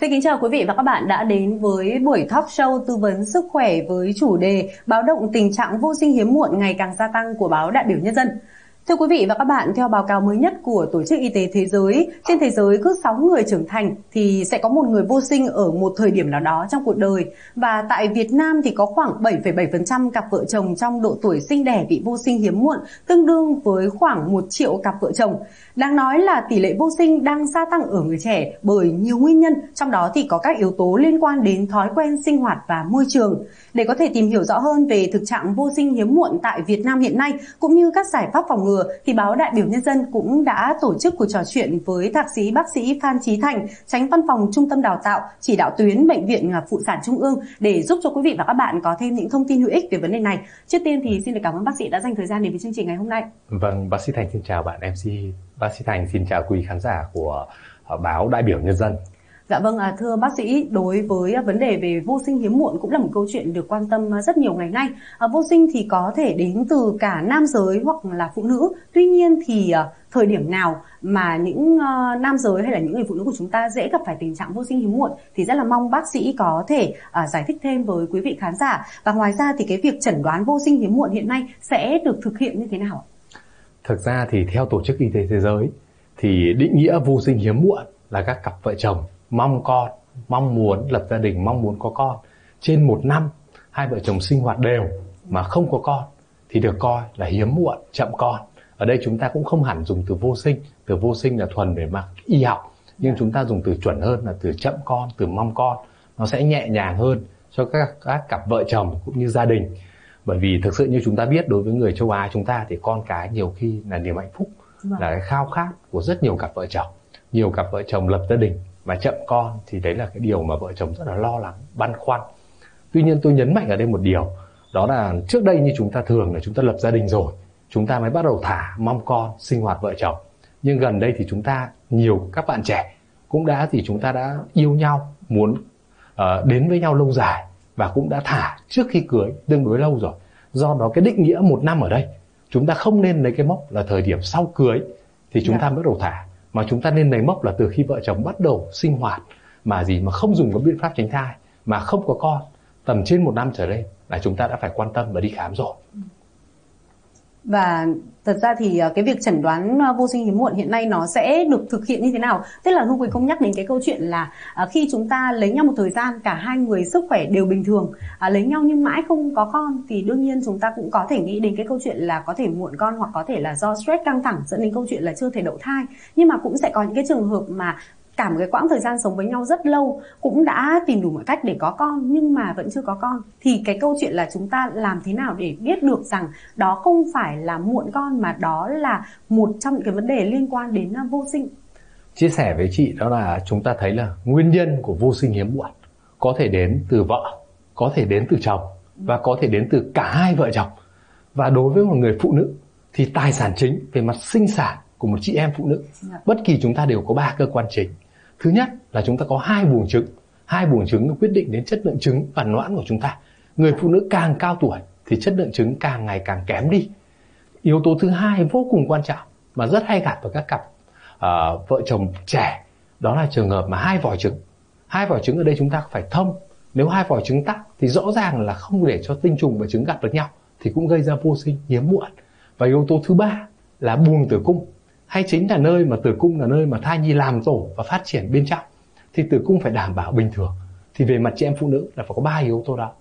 Xin kính chào quý vị và các bạn đã đến với buổi talk show tư vấn sức khỏe với chủ đề báo động tình trạng vô sinh hiếm muộn ngày càng gia tăng của Báo Đại biểu Nhân dân. Thưa quý vị và các bạn, theo báo cáo mới nhất của Tổ chức Y tế Thế giới, trên thế giới cứ 6 người trưởng thành thì sẽ có một người vô sinh ở một thời điểm nào đó trong cuộc đời. Và tại Việt Nam thì có khoảng 7,7% cặp vợ chồng trong độ tuổi sinh đẻ bị vô sinh hiếm muộn, tương đương với khoảng 1 triệu cặp vợ chồng. Đáng nói là tỷ lệ vô sinh đang gia tăng ở người trẻ bởi nhiều nguyên nhân, trong đó thì có các yếu tố liên quan đến thói quen sinh hoạt và môi trường. Để có thể tìm hiểu rõ hơn về thực trạng vô sinh hiếm muộn tại Việt Nam hiện nay cũng như các giải pháp phòng ngừa thì Báo Đại biểu Nhân dân cũng đã tổ chức cuộc trò chuyện với thạc sĩ bác sĩ Phan Chí Thành, Chánh Văn phòng Trung tâm Đào tạo Chỉ đạo tuyến Bệnh viện Phụ sản Trung ương để giúp cho quý vị và các bạn có thêm những thông tin hữu ích về vấn đề này. Trước tiên thì xin được cảm ơn bác sĩ đã dành thời gian đến với chương trình ngày hôm nay. Vâng, bác sĩ Thành xin chào bạn MC. Bác sĩ Thành xin chào quý khán giả của Báo Đại biểu Nhân dân. Dạ vâng, thưa bác sĩ, đối với vấn đề về vô sinh hiếm muộn cũng là một câu chuyện được quan tâm rất nhiều ngày nay. Vô sinh thì có thể đến từ cả nam giới hoặc là phụ nữ. Tuy nhiên thì thời điểm nào mà những nam giới hay là những người phụ nữ của chúng ta dễ gặp phải tình trạng vô sinh hiếm muộn thì rất là mong bác sĩ có thể giải thích thêm với quý vị khán giả. Và ngoài ra thì cái việc chẩn đoán vô sinh hiếm muộn hiện nay sẽ được thực hiện như thế nào? Thực ra thì theo Tổ chức Y tế Thế giới thì định nghĩa vô sinh hiếm muộn là các cặp vợ chồng mong con, mong muốn lập gia đình, mong muốn có con. Trên một năm, hai vợ chồng sinh hoạt đều mà không có con thì được coi là hiếm muộn, chậm con. Ở đây chúng ta cũng không hẳn dùng từ vô sinh là thuần về mặt y học. Nhưng chúng ta dùng từ chuẩn hơn là từ chậm con, từ mong con. Nó sẽ nhẹ nhàng hơn cho các cặp vợ chồng cũng như gia đình. Bởi vì thực sự như chúng ta biết, đối với người châu Á chúng ta thì con cái nhiều khi là niềm hạnh phúc, là cái khao khát của rất nhiều cặp vợ chồng. Nhiều cặp vợ chồng lập gia đình mà chậm con thì đấy là cái điều mà vợ chồng rất là lo lắng, băn khoăn. Tuy nhiên tôi nhấn mạnh ở đây một điều, đó là trước đây như chúng ta thường là chúng ta lập gia đình rồi, chúng ta mới bắt đầu thả mong con, sinh hoạt vợ chồng. Nhưng gần đây thì chúng ta, nhiều các bạn trẻ cũng đã thì chúng ta đã yêu nhau, muốn đến với nhau lâu dài và cũng đã thả trước khi cưới tương đối lâu rồi. Do đó cái định nghĩa một năm ở đây, chúng ta không nên lấy cái mốc là thời điểm sau cưới thì chúng ta mới bắt đầu thả. Mà chúng ta nên lấy mốc là từ khi vợ chồng bắt đầu sinh hoạt mà không dùng các biện pháp tránh thai, mà không có con, tầm trên một năm trở lên là chúng ta đã phải quan tâm và đi khám rồi. Và thật ra thì cái việc chẩn đoán vô sinh hiếm muộn hiện nay nó sẽ được thực hiện như thế nào? Tức là Hương Quỳnh không nhắc đến cái câu chuyện là khi chúng ta lấy nhau một thời gian, cả hai người sức khỏe đều bình thường, lấy nhau nhưng mãi không có con thì đương nhiên chúng ta cũng có thể nghĩ đến cái câu chuyện là có thể muộn con hoặc có thể là do stress căng thẳng dẫn đến câu chuyện là chưa thể đậu thai. Nhưng mà cũng sẽ có những cái trường hợp mà cả một cái quãng thời gian sống với nhau rất lâu cũng đã tìm đủ mọi cách để có con nhưng mà vẫn chưa có con. Thì cái câu chuyện là chúng ta làm thế nào để biết được rằng đó không phải là muộn con mà đó là một trong những cái vấn đề liên quan đến vô sinh? Chia sẻ với chị đó là chúng ta thấy là nguyên nhân của vô sinh hiếm muộn có thể đến từ vợ, có thể đến từ chồng và có thể đến từ cả hai vợ chồng. Và đối với một người phụ nữ thì tài sản chính về mặt sinh sản của một chị em phụ nữ, bất kỳ chúng ta đều có 3 cơ quan chính. Thứ nhất là chúng ta có 2 buồng trứng. 2 buồng trứng quyết định đến chất lượng trứng và noãn của chúng ta. Người phụ nữ càng cao tuổi thì chất lượng trứng càng ngày càng kém đi. Yếu tố thứ hai vô cùng quan trọng mà rất hay gặp ở các cặp vợ chồng trẻ, đó là trường hợp mà 2 vòi trứng. 2 vòi trứng ở đây chúng ta phải thông. Nếu 2 vòi trứng tắc thì rõ ràng là không để cho tinh trùng và trứng gặp được nhau thì cũng gây ra vô sinh hiếm muộn. Và yếu tố thứ ba là buồng tử cung, hay chính là nơi mà tử cung là nơi mà thai nhi làm tổ và phát triển bên trong, thì tử cung phải đảm bảo bình thường. Thì về mặt chị em phụ nữ là phải có 3 yếu tố đó.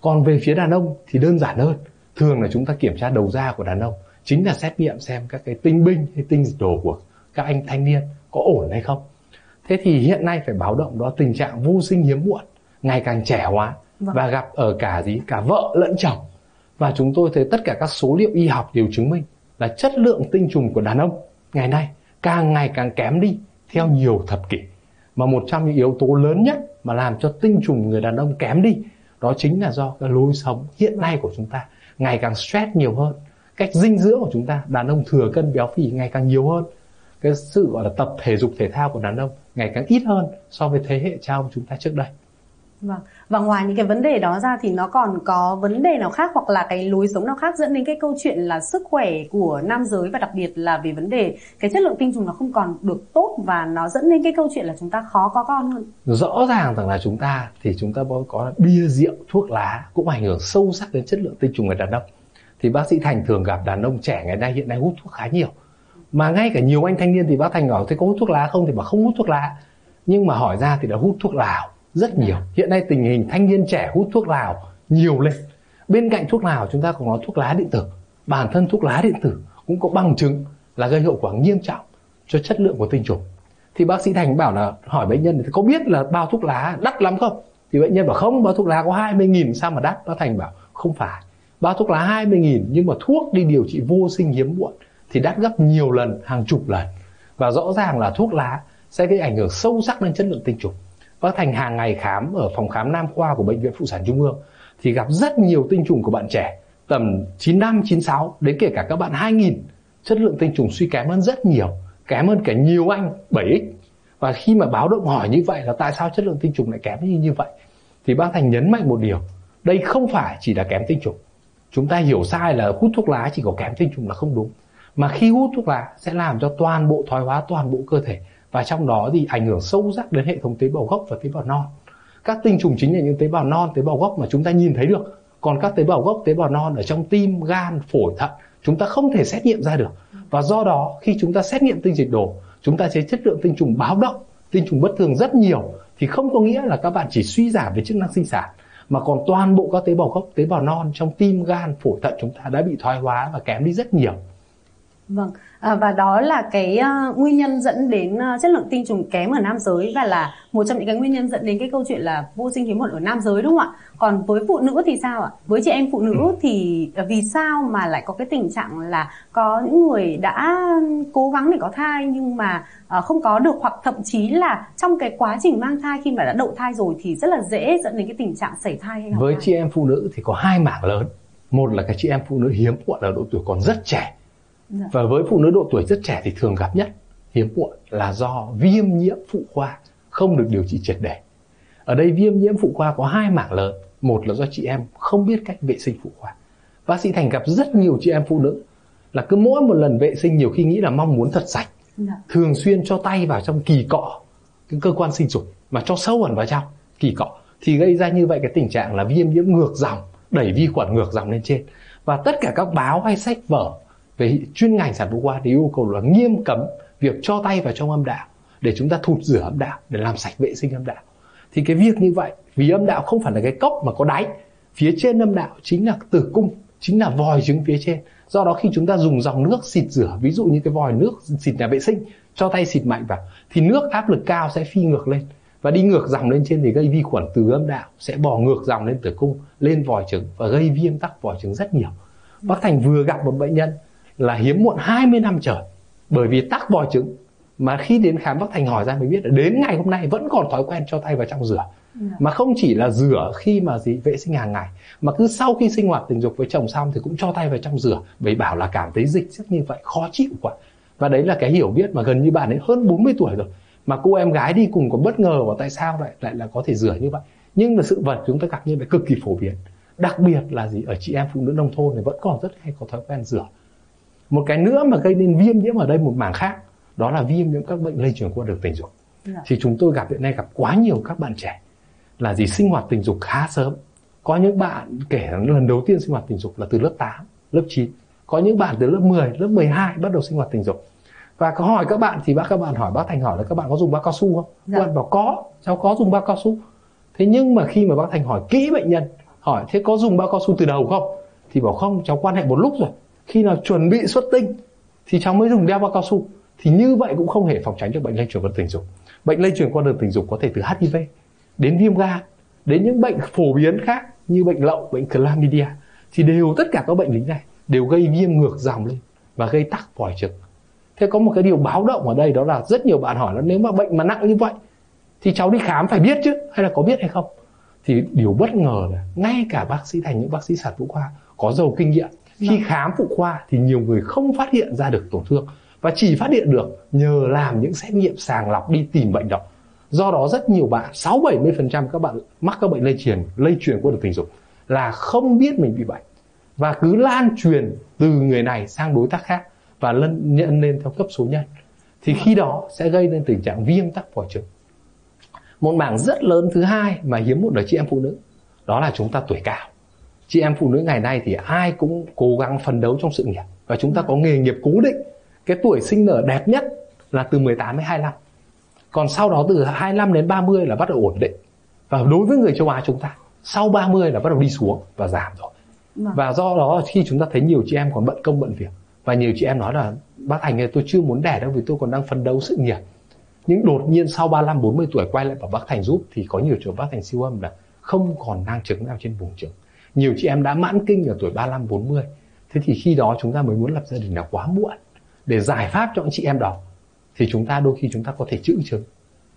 Còn về phía đàn ông thì đơn giản hơn, thường là chúng ta kiểm tra đầu ra của đàn ông, chính là xét nghiệm xem các cái tinh binh hay tinh dịch đồ của các anh thanh niên có ổn hay không. Thế thì hiện nay phải báo động đó, tình trạng vô sinh hiếm muộn ngày càng trẻ hóa và gặp ở cả vợ lẫn chồng. Và chúng tôi thấy tất cả các số liệu y học đều chứng minh là chất lượng tinh trùng của đàn ông ngày nay càng ngày càng kém đi theo nhiều thập kỷ. Mà một trong những yếu tố lớn nhất mà làm cho tinh trùng người đàn ông kém đi đó chính là do cái lối sống hiện nay của chúng ta ngày càng stress nhiều hơn, cách dinh dưỡng của chúng ta, đàn ông thừa cân béo phì ngày càng nhiều hơn, cái sự gọi là tập thể dục thể thao của đàn ông ngày càng ít hơn so với thế hệ cha ông chúng ta trước đây. Vâng. Và ngoài những cái vấn đề đó ra thì nó còn có vấn đề nào khác hoặc là cái lối sống nào khác dẫn đến cái câu chuyện là sức khỏe của nam giới và đặc biệt là về vấn đề cái chất lượng tinh trùng nó không còn được tốt và nó dẫn đến cái câu chuyện là chúng ta khó có con hơn? Rõ ràng rằng là chúng ta có bia rượu thuốc lá cũng ảnh hưởng sâu sắc đến chất lượng tinh trùng người đàn ông. Thì bác sĩ Thành thường gặp đàn ông trẻ ngày nay hiện nay hút thuốc khá nhiều. Mà ngay cả nhiều anh thanh niên thì bác Thành hỏi thế có hút thuốc lá không thì bảo không hút thuốc lá. Nhưng mà hỏi ra thì đã hút thuốc lào rất nhiều. Hiện nay tình hình thanh niên trẻ hút thuốc lào nhiều lên. Bên cạnh thuốc lào chúng ta còn có thuốc lá điện tử. Bản thân thuốc lá điện tử cũng có bằng chứng là gây hậu quả nghiêm trọng cho chất lượng của tinh trùng. Thì bác sĩ Thành bảo là hỏi bệnh nhân thì có biết là bao thuốc lá đắt lắm không? Thì bệnh nhân bảo không, bao thuốc lá có 20.000 sao mà đắt. Bác Thành bảo không phải, bao thuốc lá 20.000 nhưng mà thuốc đi điều trị vô sinh hiếm muộn thì đắt gấp nhiều lần, hàng chục lần. Và rõ ràng là thuốc lá sẽ gây ảnh hưởng sâu sắc đến chất lượng tinh trùng. Bác Thành hàng ngày khám ở phòng khám nam khoa của Bệnh viện Phụ sản Trung ương thì gặp rất nhiều tinh trùng của bạn trẻ tầm 95, 96 đến kể cả các bạn 2000, chất lượng tinh trùng suy kém hơn rất nhiều, kém hơn cả nhiều anh 7x. Và khi mà báo động hỏi như vậy là tại sao chất lượng tinh trùng lại kém như vậy thì bác Thành nhấn mạnh một điều, đây không phải chỉ là kém tinh trùng. Chúng ta hiểu sai là hút thuốc lá chỉ có kém tinh trùng là không đúng, mà khi hút thuốc lá sẽ làm cho toàn bộ thoái hóa toàn bộ cơ thể. Và trong đó thì ảnh hưởng sâu sắc đến hệ thống tế bào gốc và tế bào non. Các tinh trùng chính là những tế bào non, tế bào gốc mà chúng ta nhìn thấy được. Còn các tế bào gốc, tế bào non ở trong tim, gan, phổi, thận chúng ta không thể xét nghiệm ra được. Và do đó khi chúng ta xét nghiệm tinh dịch đồ, chúng ta thấy chất lượng tinh trùng báo động, tinh trùng bất thường rất nhiều. Thì không có nghĩa là các bạn chỉ suy giảm về chức năng sinh sản, mà còn toàn bộ các tế bào gốc, tế bào non trong tim, gan, phổi, thận chúng ta đã bị thoái hóa và kém đi rất nhiều. Vâng, và đó là cái nguyên nhân dẫn đến chất lượng tinh trùng kém ở nam giới và là một trong những cái nguyên nhân dẫn đến cái câu chuyện là vô sinh hiếm muộn ở nam giới, đúng không ạ? Còn với phụ nữ thì sao ạ? Với chị em phụ nữ thì vì sao mà lại có cái tình trạng là có những người đã cố gắng để có thai nhưng mà không có được, hoặc thậm chí là trong cái quá trình mang thai khi mà đã đậu thai rồi thì rất là dễ dẫn đến cái tình trạng sẩy thai hay không? Với chị em phụ nữ thì có hai mảng lớn. Một là cái chị em phụ nữ hiếm muộn ở độ tuổi còn rất trẻ. Và với phụ nữ độ tuổi rất trẻ thì thường gặp nhất hiếm muộn là do viêm nhiễm phụ khoa không được điều trị triệt để. Ở đây viêm nhiễm phụ khoa có hai mảng lớn. Một là do chị em không biết cách vệ sinh phụ khoa. Bác sĩ Thành gặp rất nhiều chị em phụ nữ là cứ mỗi một lần vệ sinh nhiều khi nghĩ là mong muốn thật sạch, thường xuyên cho tay vào trong kỳ cọ cái cơ quan sinh dục mà cho sâu hẳn vào trong kỳ cọ, thì gây ra như vậy cái tình trạng là viêm nhiễm ngược dòng, đẩy vi khuẩn ngược dòng lên trên. Và tất cả các báo hay sách vở về chuyên ngành sản phụ khoa thì yêu cầu là nghiêm cấm việc cho tay vào trong âm đạo để chúng ta thụt rửa âm đạo, để làm sạch vệ sinh âm đạo. Thì cái việc như vậy, vì âm đạo không phải là cái cốc mà có đáy, phía trên âm đạo chính là tử cung, chính là vòi trứng phía trên. Do đó khi chúng ta dùng dòng nước xịt rửa, ví dụ như cái vòi nước xịt nhà vệ sinh, cho tay xịt mạnh vào thì nước áp lực cao sẽ phi ngược lên và đi ngược dòng lên trên thì gây vi khuẩn từ âm đạo sẽ bò ngược dòng lên tử cung, lên vòi trứng và gây viêm tắc vòi trứng rất nhiều. Bác Thành vừa gặp một bệnh nhân là hiếm muộn 20 năm trời bởi vì tắc vòi trứng, mà khi đến khám bác Thành hỏi ra mới biết là đến ngày hôm nay vẫn còn thói quen cho tay vào trong rửa. Mà không chỉ là rửa khi mà vệ sinh hàng ngày, mà cứ sau khi sinh hoạt tình dục với chồng xong thì cũng cho tay vào trong rửa, bởi bảo là cảm thấy dịch rất như vậy, khó chịu quá. Và đấy là cái hiểu biết mà gần như bạn ấy hơn 40 tuổi rồi mà cô em gái đi cùng có bất ngờ và tại sao lại là có thể rửa như vậy. Nhưng mà sự vật chúng ta gặp như vậy cực kỳ phổ biến, đặc biệt là ở chị em phụ nữ nông thôn thì vẫn còn rất hay có thói quen rửa. Một cái nữa mà gây nên viêm nhiễm ở đây, một mảng khác, đó là viêm nhiễm các bệnh lây truyền qua đường tình dục. Thì chúng tôi gặp hiện nay gặp quá nhiều các bạn trẻ là sinh hoạt tình dục khá sớm. Có những bạn kể lần đầu tiên sinh hoạt tình dục là từ lớp 8, lớp 9. Có những bạn từ lớp 10, lớp 12 bắt đầu sinh hoạt tình dục. Và có hỏi các bạn thì các bạn hỏi bác Thành hỏi là các bạn có dùng bao cao su không? Các bạn bảo có, cháu có dùng bao cao su. Thế nhưng mà khi mà bác Thành hỏi kỹ bệnh nhân, hỏi thế có dùng bao cao su từ đầu không? Thì bảo không, cháu quan hệ một lúc rồi. Khi nào chuẩn bị xuất tinh thì cháu mới dùng đeo bao cao su. Thì như vậy cũng không hề phòng tránh được bệnh lây truyền qua đường tình dục. Bệnh lây truyền qua đường tình dục có thể từ HIV đến viêm gan, đến những bệnh phổ biến khác như bệnh lậu, bệnh chlamydia, thì đều tất cả các bệnh lý này đều gây viêm ngược dòng lên và gây tắc vòi trứng. Thế có một cái điều báo động ở đây, đó là rất nhiều bạn hỏi là nếu mà bệnh mà nặng như vậy thì cháu đi khám phải biết chứ, hay là có biết hay không? Thì điều bất ngờ là ngay cả bác sĩ Thành, những bác sĩ sản phụ khoa có giàu kinh nghiệm, khi khám phụ khoa thì nhiều người không phát hiện ra được tổn thương và chỉ phát hiện được nhờ làm những xét nghiệm sàng lọc đi tìm bệnh động. Do đó rất nhiều bạn, 60-70% các bạn mắc các bệnh lây truyền qua đường tình dục là không biết mình bị bệnh và cứ lan truyền từ người này sang đối tác khác và lân nhân lên theo cấp số nhân, thì khi đó sẽ gây nên tình trạng viêm tắc vòi trứng. Một mảng rất lớn thứ hai mà hiếm muộn ở chị em phụ nữ đó là chúng ta tuổi cao. Chị em phụ nữ ngày nay thì ai cũng cố gắng phấn đấu trong sự nghiệp và chúng ta có nghề nghiệp cố định. Cái tuổi sinh nở đẹp nhất là từ 18 đến 25. Còn sau đó từ 25 đến 30 là bắt đầu ổn định. Và đối với người châu Á chúng ta, sau 30 là bắt đầu đi xuống và giảm rồi. Và do đó khi chúng ta thấy nhiều chị em còn bận công bận việc và nhiều chị em nói là bác Thành ơi, tôi chưa muốn đẻ đâu vì tôi còn đang phấn đấu sự nghiệp. Nhưng đột nhiên sau 35-40 tuổi quay lại bảo bác Thành giúp, thì có nhiều trường bác Thành siêu âm là không còn nang trứng nào trên buồng trứng. Nhiều chị em đã mãn kinh ở tuổi 35-40. Thế thì khi đó chúng ta mới muốn lập gia đình là quá muộn. Để giải pháp cho những chị em đó thì chúng ta đôi khi chúng ta có thể trữ trứng.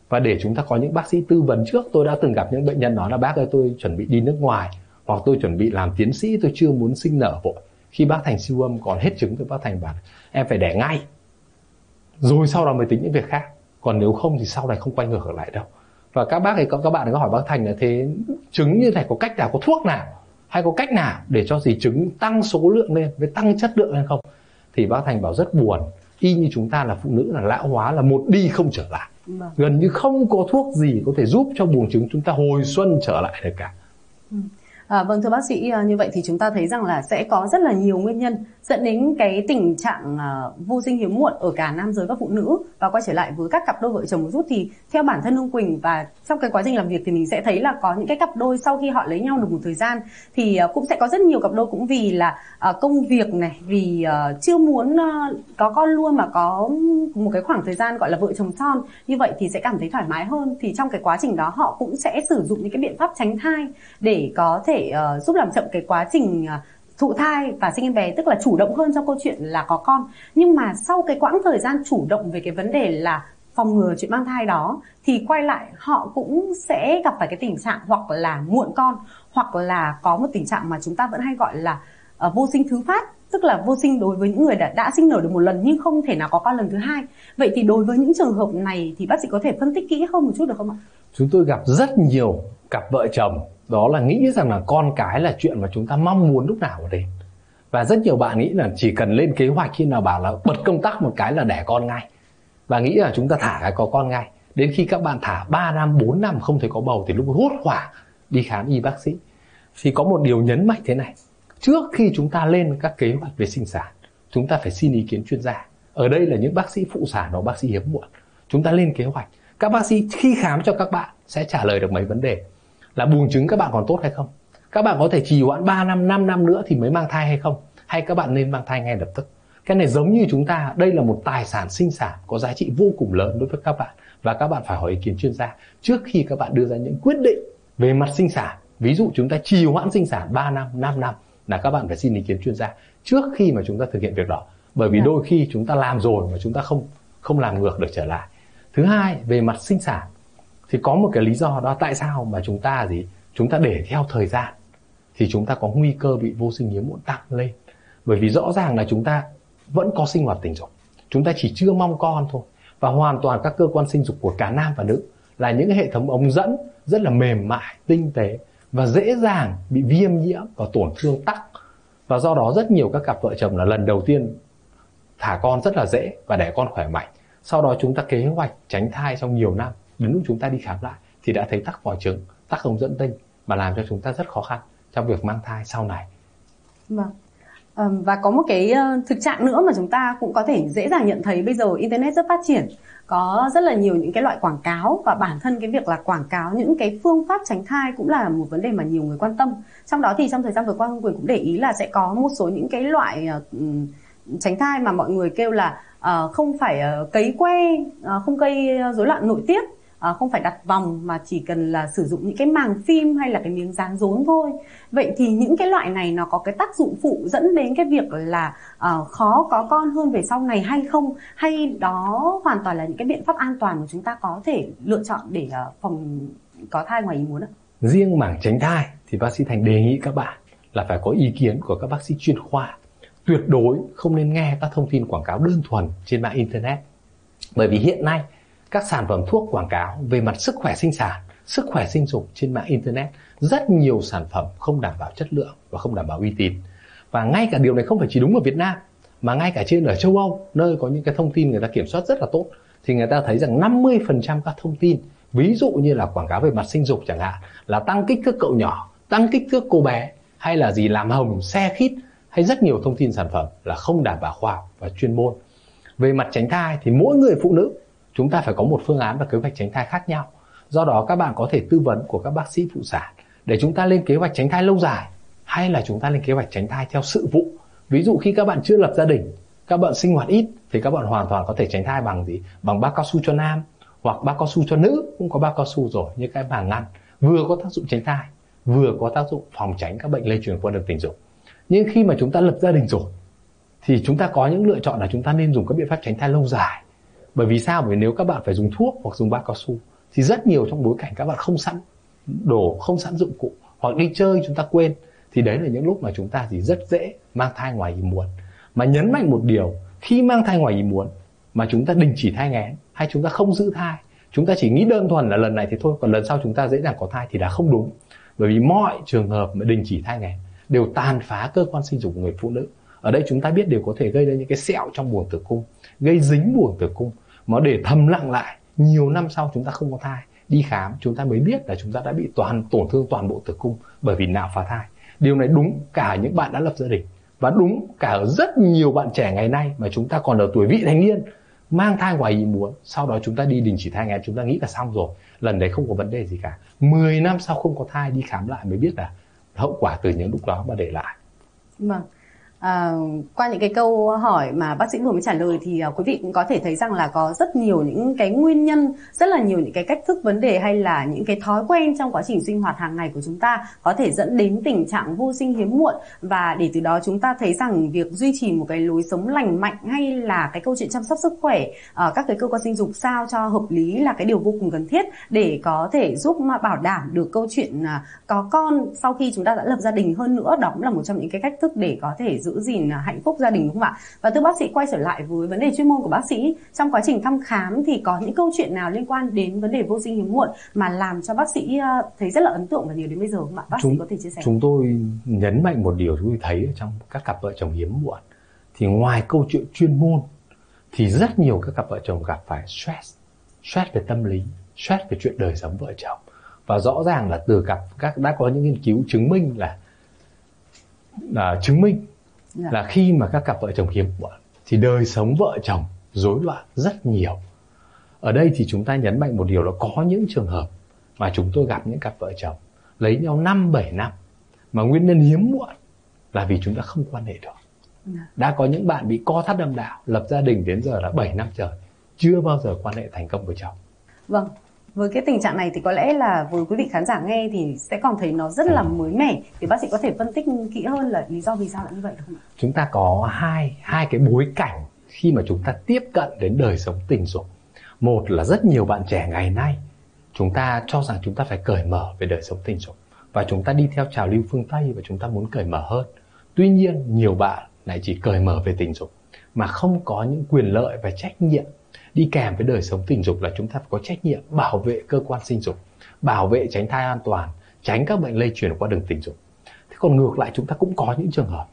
Và để chúng ta có những bác sĩ tư vấn trước. Tôi đã từng gặp những bệnh nhân nói là bác ơi, tôi chuẩn bị đi nước ngoài, hoặc tôi chuẩn bị làm tiến sĩ, tôi chưa muốn sinh nở vội. Khi bác Thành siêu âm còn hết trứng thì bác Thành bảo em phải đẻ ngay, rồi sau đó mới tính những việc khác. Còn nếu không thì sau này không quay ngược lại đâu. Và các bác ấy, các bạn có hỏi bác Thành là thế trứng như này có cách nào, có thuốc nào, hay có cách nào để cho gì trứng tăng số lượng lên với tăng chất lượng lên không? Thì bác Thành bảo rất buồn, y như chúng ta là phụ nữ là lão hóa, là một đi không trở lại. Gần như không có thuốc gì có thể giúp cho buồng trứng chúng ta hồi xuân trở lại được cả. Vâng, thưa bác sĩ, như vậy thì chúng ta thấy rằng là sẽ có rất là nhiều nguyên nhân dẫn đến cái tình trạng vô sinh hiếm muộn ở cả nam giới và phụ nữ. Và quay trở lại với các cặp đôi vợ chồng một chút thì theo bản thân ông Quỳnh và trong cái quá trình làm việc thì mình sẽ thấy là có những cái cặp đôi sau khi họ lấy nhau được một thời gian thì cũng sẽ có rất nhiều cặp đôi cũng vì là công việc này, vì chưa muốn có con luôn mà có một cái khoảng thời gian gọi là vợ chồng son, như vậy thì sẽ cảm thấy thoải mái hơn. Thì trong cái quá trình đó họ cũng sẽ sử dụng những cái biện pháp tránh thai để có thể giúp làm chậm cái quá trình thụ thai và sinh em bé, tức là chủ động hơn trong câu chuyện là có con. Nhưng mà sau cái quãng thời gian chủ động về cái vấn đề là phòng ngừa chuyện mang thai đó thì quay lại họ cũng sẽ gặp phải cái tình trạng hoặc là muộn con, hoặc là có một tình trạng mà chúng ta vẫn hay gọi là vô sinh thứ phát, tức là vô sinh đối với những người đã sinh nở được một lần nhưng không thể nào có con lần thứ hai. Vậy thì đối với những trường hợp này thì bác sĩ có thể phân tích kỹ hơn một chút được không ạ? Chúng tôi gặp rất nhiều cặp vợ chồng đó là nghĩ rằng là con cái là chuyện mà chúng ta mong muốn lúc nào cũng đến. Và rất nhiều bạn nghĩ là chỉ cần lên kế hoạch, khi nào bảo là bật công tắc một cái là đẻ con ngay, và nghĩ là chúng ta thả cái có con ngay. Đến khi các bạn thả 3 năm, 4 năm không thấy có bầu thì lúc hốt hoảng đi khám y bác sĩ. Thì có một điều nhấn mạnh thế này: trước khi chúng ta lên các kế hoạch về sinh sản, chúng ta phải xin ý kiến chuyên gia. Ở đây là những bác sĩ phụ sản hoặc bác sĩ hiếm muộn. Chúng ta lên kế hoạch, các bác sĩ khi khám cho các bạn sẽ trả lời được mấy vấn đề. Là buồng trứng các bạn còn tốt hay không? Các bạn có thể trì hoãn 3 năm, 5 năm nữa thì mới mang thai hay không? Hay các bạn nên mang thai ngay lập tức? Cái này giống như chúng ta, đây là một tài sản sinh sản có giá trị vô cùng lớn đối với các bạn. Và các bạn phải hỏi ý kiến chuyên gia trước khi các bạn đưa ra những quyết định về mặt sinh sản. Ví dụ chúng ta trì hoãn sinh sản 3 năm, 5 năm là các bạn phải xin ý kiến chuyên gia trước khi mà chúng ta thực hiện việc đó. Bởi vì đôi khi chúng ta làm rồi mà chúng ta không làm ngược được trở lại. Thứ hai, về mặt sinh sản thì có một cái lý do đó tại sao mà chúng ta để theo thời gian thì chúng ta có nguy cơ bị vô sinh hiếm muộn tăng lên. Bởi vì rõ ràng là chúng ta vẫn có sinh hoạt tình dục, chúng ta chỉ chưa mong con thôi. Và hoàn toàn các cơ quan sinh dục của cả nam và nữ là những hệ thống ống dẫn rất là mềm mại, tinh tế và dễ dàng bị viêm nhiễm và tổn thương tắc. Và do đó rất nhiều các cặp vợ chồng là lần đầu tiên thả con rất là dễ và đẻ con khỏe mạnh. Sau đó chúng ta kế hoạch tránh thai trong nhiều năm, đến lúc chúng ta đi khám lại thì đã thấy tắc vòi trứng, tắc ống dẫn tinh mà làm cho chúng ta rất khó khăn trong việc mang thai sau này. Vâng. Và có một cái thực trạng nữa mà chúng ta cũng có thể dễ dàng nhận thấy bây giờ internet rất phát triển, có rất là nhiều những cái loại quảng cáo, và bản thân cái việc là quảng cáo những cái phương pháp tránh thai cũng là một vấn đề mà nhiều người quan tâm. Trong đó thì trong thời gian vừa qua ông Quỳnh cũng để ý là sẽ có một số những cái loại tránh thai mà mọi người kêu là không phải cấy que, không gây rối loạn nội tiết, không phải đặt vòng mà chỉ cần là sử dụng những cái màng phim hay là cái miếng dán rốn thôi. Vậy thì những cái loại này nó có cái tác dụng phụ dẫn đến cái việc là khó có con hơn về sau này hay không? Hay đó hoàn toàn là những cái biện pháp an toàn mà chúng ta có thể lựa chọn để phòng có thai ngoài ý muốn ạ? Riêng mảng tránh thai thì bác sĩ Thành đề nghị các bạn là phải có ý kiến của các bác sĩ chuyên khoa. Tuyệt đối không nên nghe các thông tin quảng cáo đơn thuần trên mạng internet. Bởi vì hiện nay các sản phẩm thuốc quảng cáo về mặt sức khỏe sinh sản, sức khỏe sinh dục trên mạng Internet. Rất nhiều sản phẩm không đảm bảo chất lượng và không đảm bảo uy tín. Và ngay cả điều này không phải chỉ đúng ở Việt Nam, mà ngay cả trên ở châu Âu, nơi có những cái thông tin người ta kiểm soát rất là tốt, thì người ta thấy rằng 50% các thông tin, ví dụ như là quảng cáo về mặt sinh dục chẳng hạn, là tăng kích thước cậu nhỏ, tăng kích thước cô bé, hay là gì làm hồng, xe khít, hay rất nhiều thông tin sản phẩm là không đảm bảo khoa học và chuyên môn. Về mặt tránh thai thì mỗi người phụ nữ chúng ta phải có một phương án và kế hoạch tránh thai khác nhau. Do đó các bạn có thể tư vấn của các bác sĩ phụ sản để chúng ta lên kế hoạch tránh thai lâu dài, hay là chúng ta lên kế hoạch tránh thai theo sự vụ. Ví dụ khi các bạn chưa lập gia đình, các bạn sinh hoạt ít thì các bạn hoàn toàn có thể tránh thai bằng gì? Bằng bao cao su cho nam hoặc bao cao su cho nữ, cũng có bao cao su rồi, như cái màng ngăn, vừa có tác dụng tránh thai, vừa có tác dụng phòng tránh các bệnh lây truyền qua đường tình dục. Nhưng khi mà chúng ta lập gia đình rồi thì chúng ta có những lựa chọn là chúng ta nên dùng các biện pháp tránh thai lâu dài. Bởi vì sao? Bởi nếu các bạn phải dùng thuốc hoặc dùng bao cao su thì rất nhiều trong bối cảnh các bạn không sẵn đồ, không sẵn dụng cụ, hoặc đi chơi chúng ta quên, thì đấy là những lúc mà chúng ta thì rất dễ mang thai ngoài ý muốn. Mà nhấn mạnh một điều, khi mang thai ngoài ý muốn mà chúng ta đình chỉ thai nghén hay chúng ta không giữ thai, chúng ta chỉ nghĩ đơn thuần là lần này thì thôi, còn lần sau chúng ta dễ dàng có thai thì đã không đúng. Bởi vì mọi trường hợp mà đình chỉ thai nghén đều tàn phá cơ quan sinh dục của người phụ nữ. Ở đây chúng ta biết đều có thể gây ra những cái sẹo trong buồng tử cung, gây dính buồng tử cung, mà để thầm lặng lại nhiều năm sau chúng ta không có thai, đi khám chúng ta mới biết là chúng ta đã bị tổn thương toàn bộ tử cung bởi vì nạo phá thai. Điều này đúng cả những bạn đã lập gia đình, và đúng cả ở rất nhiều bạn trẻ ngày nay mà chúng ta còn ở tuổi vị thành niên, mang thai ngoài ý muốn, sau đó chúng ta đi đình chỉ thai nghén, chúng ta nghĩ là xong rồi, lần đấy không có vấn đề gì cả. 10 năm sau không có thai, đi khám lại mới biết là hậu quả từ những lúc đó mà để lại. Vâng. Qua những cái câu hỏi mà bác sĩ vừa mới trả lời thì quý vị cũng có thể thấy rằng là có rất nhiều những cái nguyên nhân, rất là nhiều những cái cách thức vấn đề, hay là những cái thói quen trong quá trình sinh hoạt hàng ngày của chúng ta có thể dẫn đến tình trạng vô sinh hiếm muộn. Và để từ đó chúng ta thấy rằng việc duy trì một cái lối sống lành mạnh, hay là cái câu chuyện chăm sóc sức khỏe, các cái cơ quan sinh dục sao cho hợp lý là cái điều vô cùng cần thiết để có thể giúp mà bảo đảm được câu chuyện có con sau khi chúng ta đã lập gia đình. Hơn nữa đó cũng là một trong những cái cách thức để có thể giữ gìn hạnh phúc gia đình, đúng không ạ? Và thưa bác sĩ, quay trở lại với vấn đề chuyên môn của bác sĩ, trong quá trình thăm khám thì có những câu chuyện nào liên quan đến vấn đề vô sinh hiếm muộn mà làm cho bác sĩ thấy rất là ấn tượng và nhiều đến bây giờ không ạ? Bác sĩ có thể chia sẻ. Chúng tôi nhấn mạnh một điều chúng tôi thấy trong các cặp vợ chồng hiếm muộn thì ngoài câu chuyện chuyên môn thì rất nhiều các cặp vợ chồng gặp phải stress về tâm lý, stress về chuyện đời sống vợ chồng. Và rõ ràng là từ các đã có những nghiên cứu chứng minh là khi mà các cặp vợ chồng hiếm muộn thì đời sống vợ chồng rối loạn rất nhiều. Ở đây thì chúng ta nhấn mạnh một điều là có những trường hợp mà chúng tôi gặp những cặp vợ chồng lấy nhau 5-7 năm mà nguyên nhân hiếm muộn là vì chúng ta không quan hệ được. Đã có những bạn bị co thắt âm đạo, lập gia đình đến giờ là 7 năm trời chưa bao giờ quan hệ thành công với chồng. Vâng. Với cái tình trạng này thì có lẽ là với quý vị khán giả nghe thì sẽ còn thấy nó rất là mới mẻ, thì bác sĩ có thể phân tích kỹ hơn là lý do vì sao lại như vậy được không ạ? Chúng ta có hai cái bối cảnh khi mà chúng ta tiếp cận đến đời sống tình dục. Một là rất nhiều bạn trẻ ngày nay chúng ta cho rằng chúng ta phải cởi mở về đời sống tình dục, và chúng ta đi theo trào lưu phương Tây và chúng ta muốn cởi mở hơn. Tuy nhiên nhiều bạn lại chỉ cởi mở về tình dục mà không có những quyền lợi và trách nhiệm đi kèm với đời sống tình dục, là chúng ta có trách nhiệm bảo vệ cơ quan sinh dục, bảo vệ tránh thai an toàn, tránh các bệnh lây truyền qua đường tình dục. Thế còn ngược lại chúng ta cũng có những trường hợp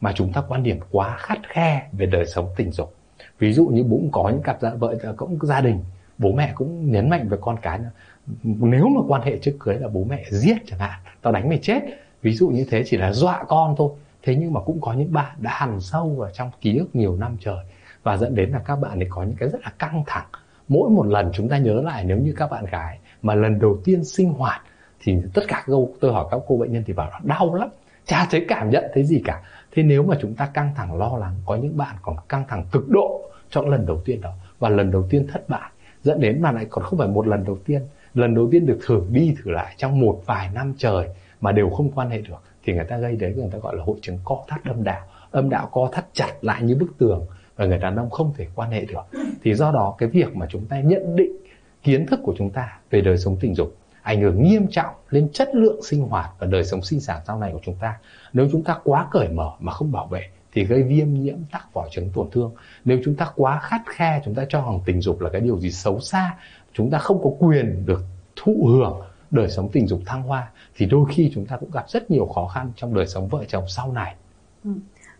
mà chúng ta quan điểm quá khắt khe về đời sống tình dục. Ví dụ như cũng có những cặp vợ cũng gia đình, bố mẹ cũng nhấn mạnh về con cái, nếu mà quan hệ trước cưới là bố mẹ giết chẳng hạn, tao đánh mày chết. Ví dụ như thế chỉ là dọa con thôi. Thế nhưng mà cũng có những bạn đã hằn sâu vào trong ký ức nhiều năm trời, và dẫn đến là các bạn ấy có những cái rất là căng thẳng. Mỗi một lần chúng ta nhớ lại, nếu như các bạn gái mà lần đầu tiên sinh hoạt thì tất cả tôi hỏi các cô bệnh nhân thì bảo là đau lắm, chả thấy cảm nhận thấy gì cả. Thế nếu mà chúng ta căng thẳng lo lắng, có những bạn còn căng thẳng cực độ trong lần đầu tiên đó, và lần đầu tiên thất bại, dẫn đến mà lại còn không phải một lần đầu tiên được thử đi thử lại trong một vài năm trời mà đều không quan hệ được, thì người ta gây đến người ta gọi là hội chứng co thắt âm đạo. Âm đạo co thắt chặt lại như bức tường và người đàn ông không thể quan hệ được. Thì do đó cái việc mà chúng ta nhận định kiến thức của chúng ta về đời sống tình dục ảnh hưởng nghiêm trọng lên chất lượng sinh hoạt và đời sống sinh sản sau này của chúng ta. Nếu chúng ta quá cởi mở mà không bảo vệ thì gây viêm nhiễm tắc vỏ trứng tổn thương. Nếu chúng ta quá khắt khe, chúng ta cho rằng tình dục là cái điều gì xấu xa, chúng ta không có quyền được thụ hưởng đời sống tình dục thăng hoa, thì đôi khi chúng ta cũng gặp rất nhiều khó khăn trong đời sống vợ chồng sau này.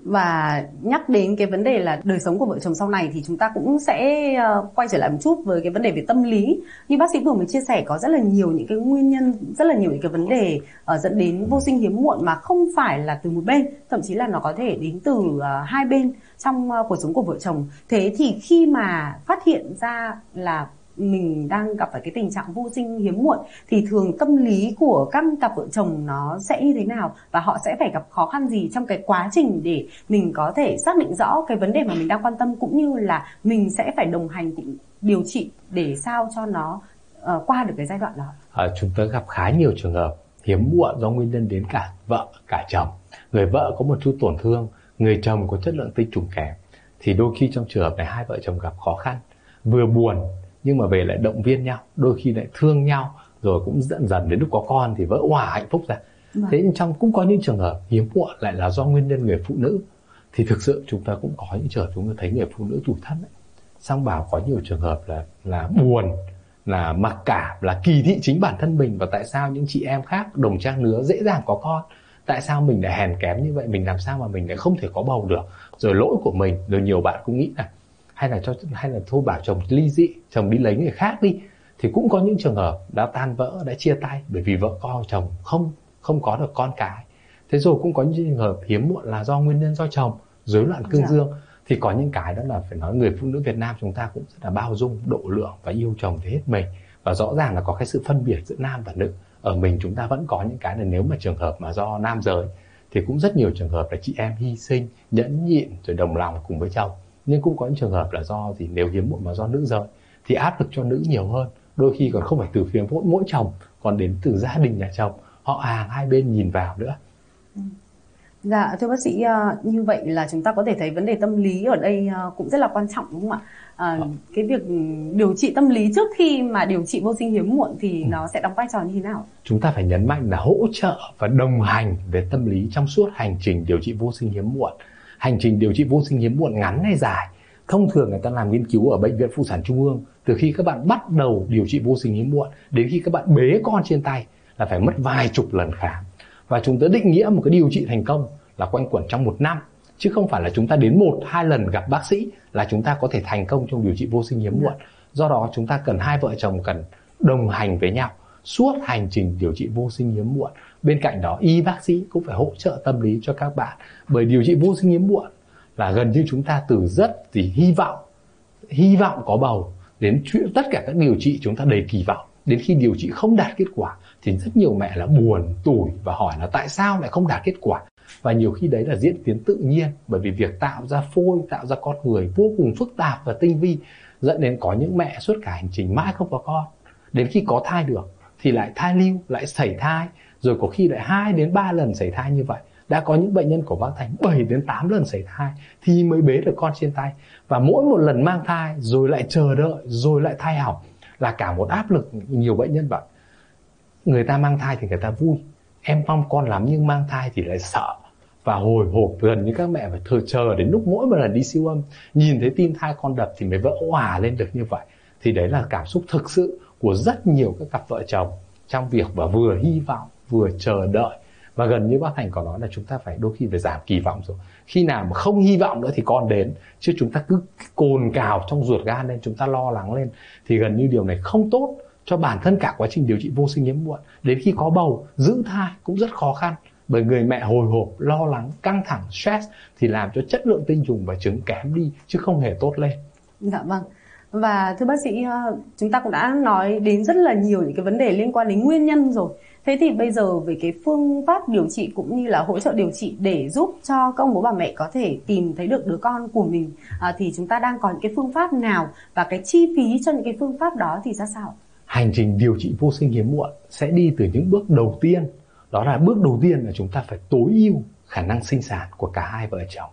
Và nhắc đến cái vấn đề là đời sống của vợ chồng sau này thì chúng ta cũng sẽ quay trở lại một chút với cái vấn đề về tâm lý. Như bác sĩ vừa mới chia sẻ, có rất là nhiều những cái nguyên nhân, rất là nhiều những cái vấn đề dẫn đến vô sinh hiếm muộn mà không phải là từ một bên, thậm chí là nó có thể đến từ hai bên trong cuộc sống của vợ chồng. Thế thì khi mà phát hiện ra là mình đang gặp phải cái tình trạng vô sinh hiếm muộn thì thường tâm lý của các cặp vợ chồng nó sẽ như thế nào, và họ sẽ phải gặp khó khăn gì trong cái quá trình để mình có thể xác định rõ cái vấn đề mà mình đang quan tâm, cũng như là mình sẽ phải đồng hành cũng điều trị để sao cho nó qua được cái giai đoạn đó. Chúng ta gặp khá nhiều trường hợp hiếm muộn do nguyên nhân đến cả vợ cả chồng. Người vợ có một chút tổn thương, người chồng có chất lượng tinh trùng kém, thì đôi khi trong trường hợp này hai vợ chồng gặp khó khăn, vừa buồn nhưng mà về lại động viên nhau, đôi khi lại thương nhau, rồi cũng dần dần đến lúc có con thì vỡ òa hạnh phúc ra. Thế nhưng cũng có những trường hợp hiếm muộn lại là do nguyên nhân người phụ nữ. Thì thực sự chúng ta cũng có những trường hợp chúng ta thấy người phụ nữ tủi thân ấy, xong bảo có nhiều trường hợp là buồn, là mặc cảm, là kỳ thị chính bản thân mình, và tại sao những chị em khác đồng trang lứa dễ dàng có con, tại sao mình lại hèn kém như vậy, mình làm sao mà mình lại không thể có bầu được, rồi lỗi của mình. Rồi nhiều bạn cũng nghĩ là hay là thôi bảo chồng ly dị, chồng đi lấy người khác đi. Thì cũng có những trường hợp đã tan vỡ, đã chia tay bởi vì vợ con chồng không có được con cái. Thế rồi cũng có những trường hợp hiếm muộn là do nguyên nhân do chồng, rối loạn cương dương. Thì có những cái đó là phải nói người phụ nữ Việt Nam chúng ta cũng rất là bao dung, độ lượng và yêu chồng thế hết mình. Và rõ ràng là có cái sự phân biệt giữa nam và nữ. Ở mình chúng ta vẫn có những cái là nếu mà trường hợp mà do nam giới thì cũng rất nhiều trường hợp là chị em hy sinh, nhẫn nhịn rồi đồng lòng cùng với chồng. Nhưng cũng có những trường hợp là do thì nếu hiếm muộn mà do nữ giới thì áp lực cho nữ nhiều hơn, đôi khi còn không phải từ phía mỗi chồng, còn đến từ gia đình nhà chồng, họ hàng hai bên nhìn vào nữa. Dạ, thưa bác sĩ, như vậy là chúng ta có thể thấy vấn đề tâm lý ở đây cũng rất là quan trọng, đúng không ạ? Cái việc điều trị tâm lý trước khi mà điều trị vô sinh hiếm muộn thì nó sẽ đóng vai trò như thế nào? Chúng ta phải nhấn mạnh là hỗ trợ và đồng hành về tâm lý trong suốt hành trình điều trị vô sinh hiếm muộn. Hành trình điều trị vô sinh hiếm muộn ngắn hay dài, thông thường người ta làm nghiên cứu ở Bệnh viện Phụ sản Trung ương, từ khi các bạn bắt đầu điều trị vô sinh hiếm muộn đến khi các bạn bế con trên tay là phải mất vài chục lần khám. Và chúng ta định nghĩa một cái điều trị thành công là quanh quẩn trong một năm, chứ không phải là chúng ta đến 1-2 lần gặp bác sĩ là chúng ta có thể thành công trong điều trị vô sinh hiếm muộn. Do đó chúng ta cần hai vợ chồng cần đồng hành với nhau suốt hành trình điều trị vô sinh hiếm muộn. Bên cạnh đó, y bác sĩ cũng phải hỗ trợ tâm lý cho các bạn, bởi điều trị vô sinh hiếm muộn là gần như chúng ta từ rất thì hy vọng có bầu đến chuyện tất cả các điều trị chúng ta đầy kỳ vọng, đến khi điều trị không đạt kết quả thì rất nhiều mẹ là buồn tủi và hỏi là tại sao lại không đạt kết quả. Và nhiều khi đấy là diễn tiến tự nhiên, bởi vì việc tạo ra phôi, tạo ra con người vô cùng phức tạp và tinh vi, dẫn đến có những mẹ suốt cả hành trình mãi không có con, đến khi có thai được thì lại thai lưu, lại sẩy thai, rồi có khi lại 2-3 lần sẩy thai như vậy. Đã có những bệnh nhân của bác Thành 7-8 lần sẩy thai thì mới bế được con trên tay. Và mỗi một lần mang thai rồi lại chờ đợi, rồi lại thai hỏng là cả một áp lực. Nhiều bệnh nhân bảo người ta mang thai thì người ta vui, em mong con lắm, nhưng mang thai thì lại sợ và hồi hộp, gần như các mẹ phải thừa chờ đến lúc mỗi một lần đi siêu âm nhìn thấy tim thai con đập thì mới vỡ òa lên được như vậy. Thì đấy là cảm xúc thực sự của rất nhiều các cặp vợ chồng trong việc và vừa hy vọng vừa chờ đợi. Và gần như bác Thành có nói là chúng ta phải đôi khi phải giảm kỳ vọng rồi, khi nào mà không hy vọng nữa thì con đến, chứ chúng ta cứ cồn cào trong ruột gan lên, chúng ta lo lắng lên thì gần như điều này không tốt cho bản thân cả quá trình điều trị vô sinh hiếm muộn. Đến khi có bầu, giữ thai cũng rất khó khăn, bởi người mẹ hồi hộp, lo lắng, căng thẳng, stress thì làm cho chất lượng tinh trùng và trứng kém đi chứ không hề tốt lên. Dạ vâng. Và thưa bác sĩ, chúng ta cũng đã nói đến rất là nhiều những cái vấn đề liên quan đến nguyên nhân rồi. Thế thì bây giờ về cái phương pháp điều trị cũng như là hỗ trợ điều trị để giúp cho các ông bố bà mẹ có thể tìm thấy được đứa con của mình, thì chúng ta đang có những cái phương pháp nào và cái chi phí cho những cái phương pháp đó thì ra sao? Hành trình điều trị vô sinh hiếm muộn sẽ đi từ những bước đầu tiên. Đó là bước đầu tiên là chúng ta phải tối ưu khả năng sinh sản của cả hai vợ chồng.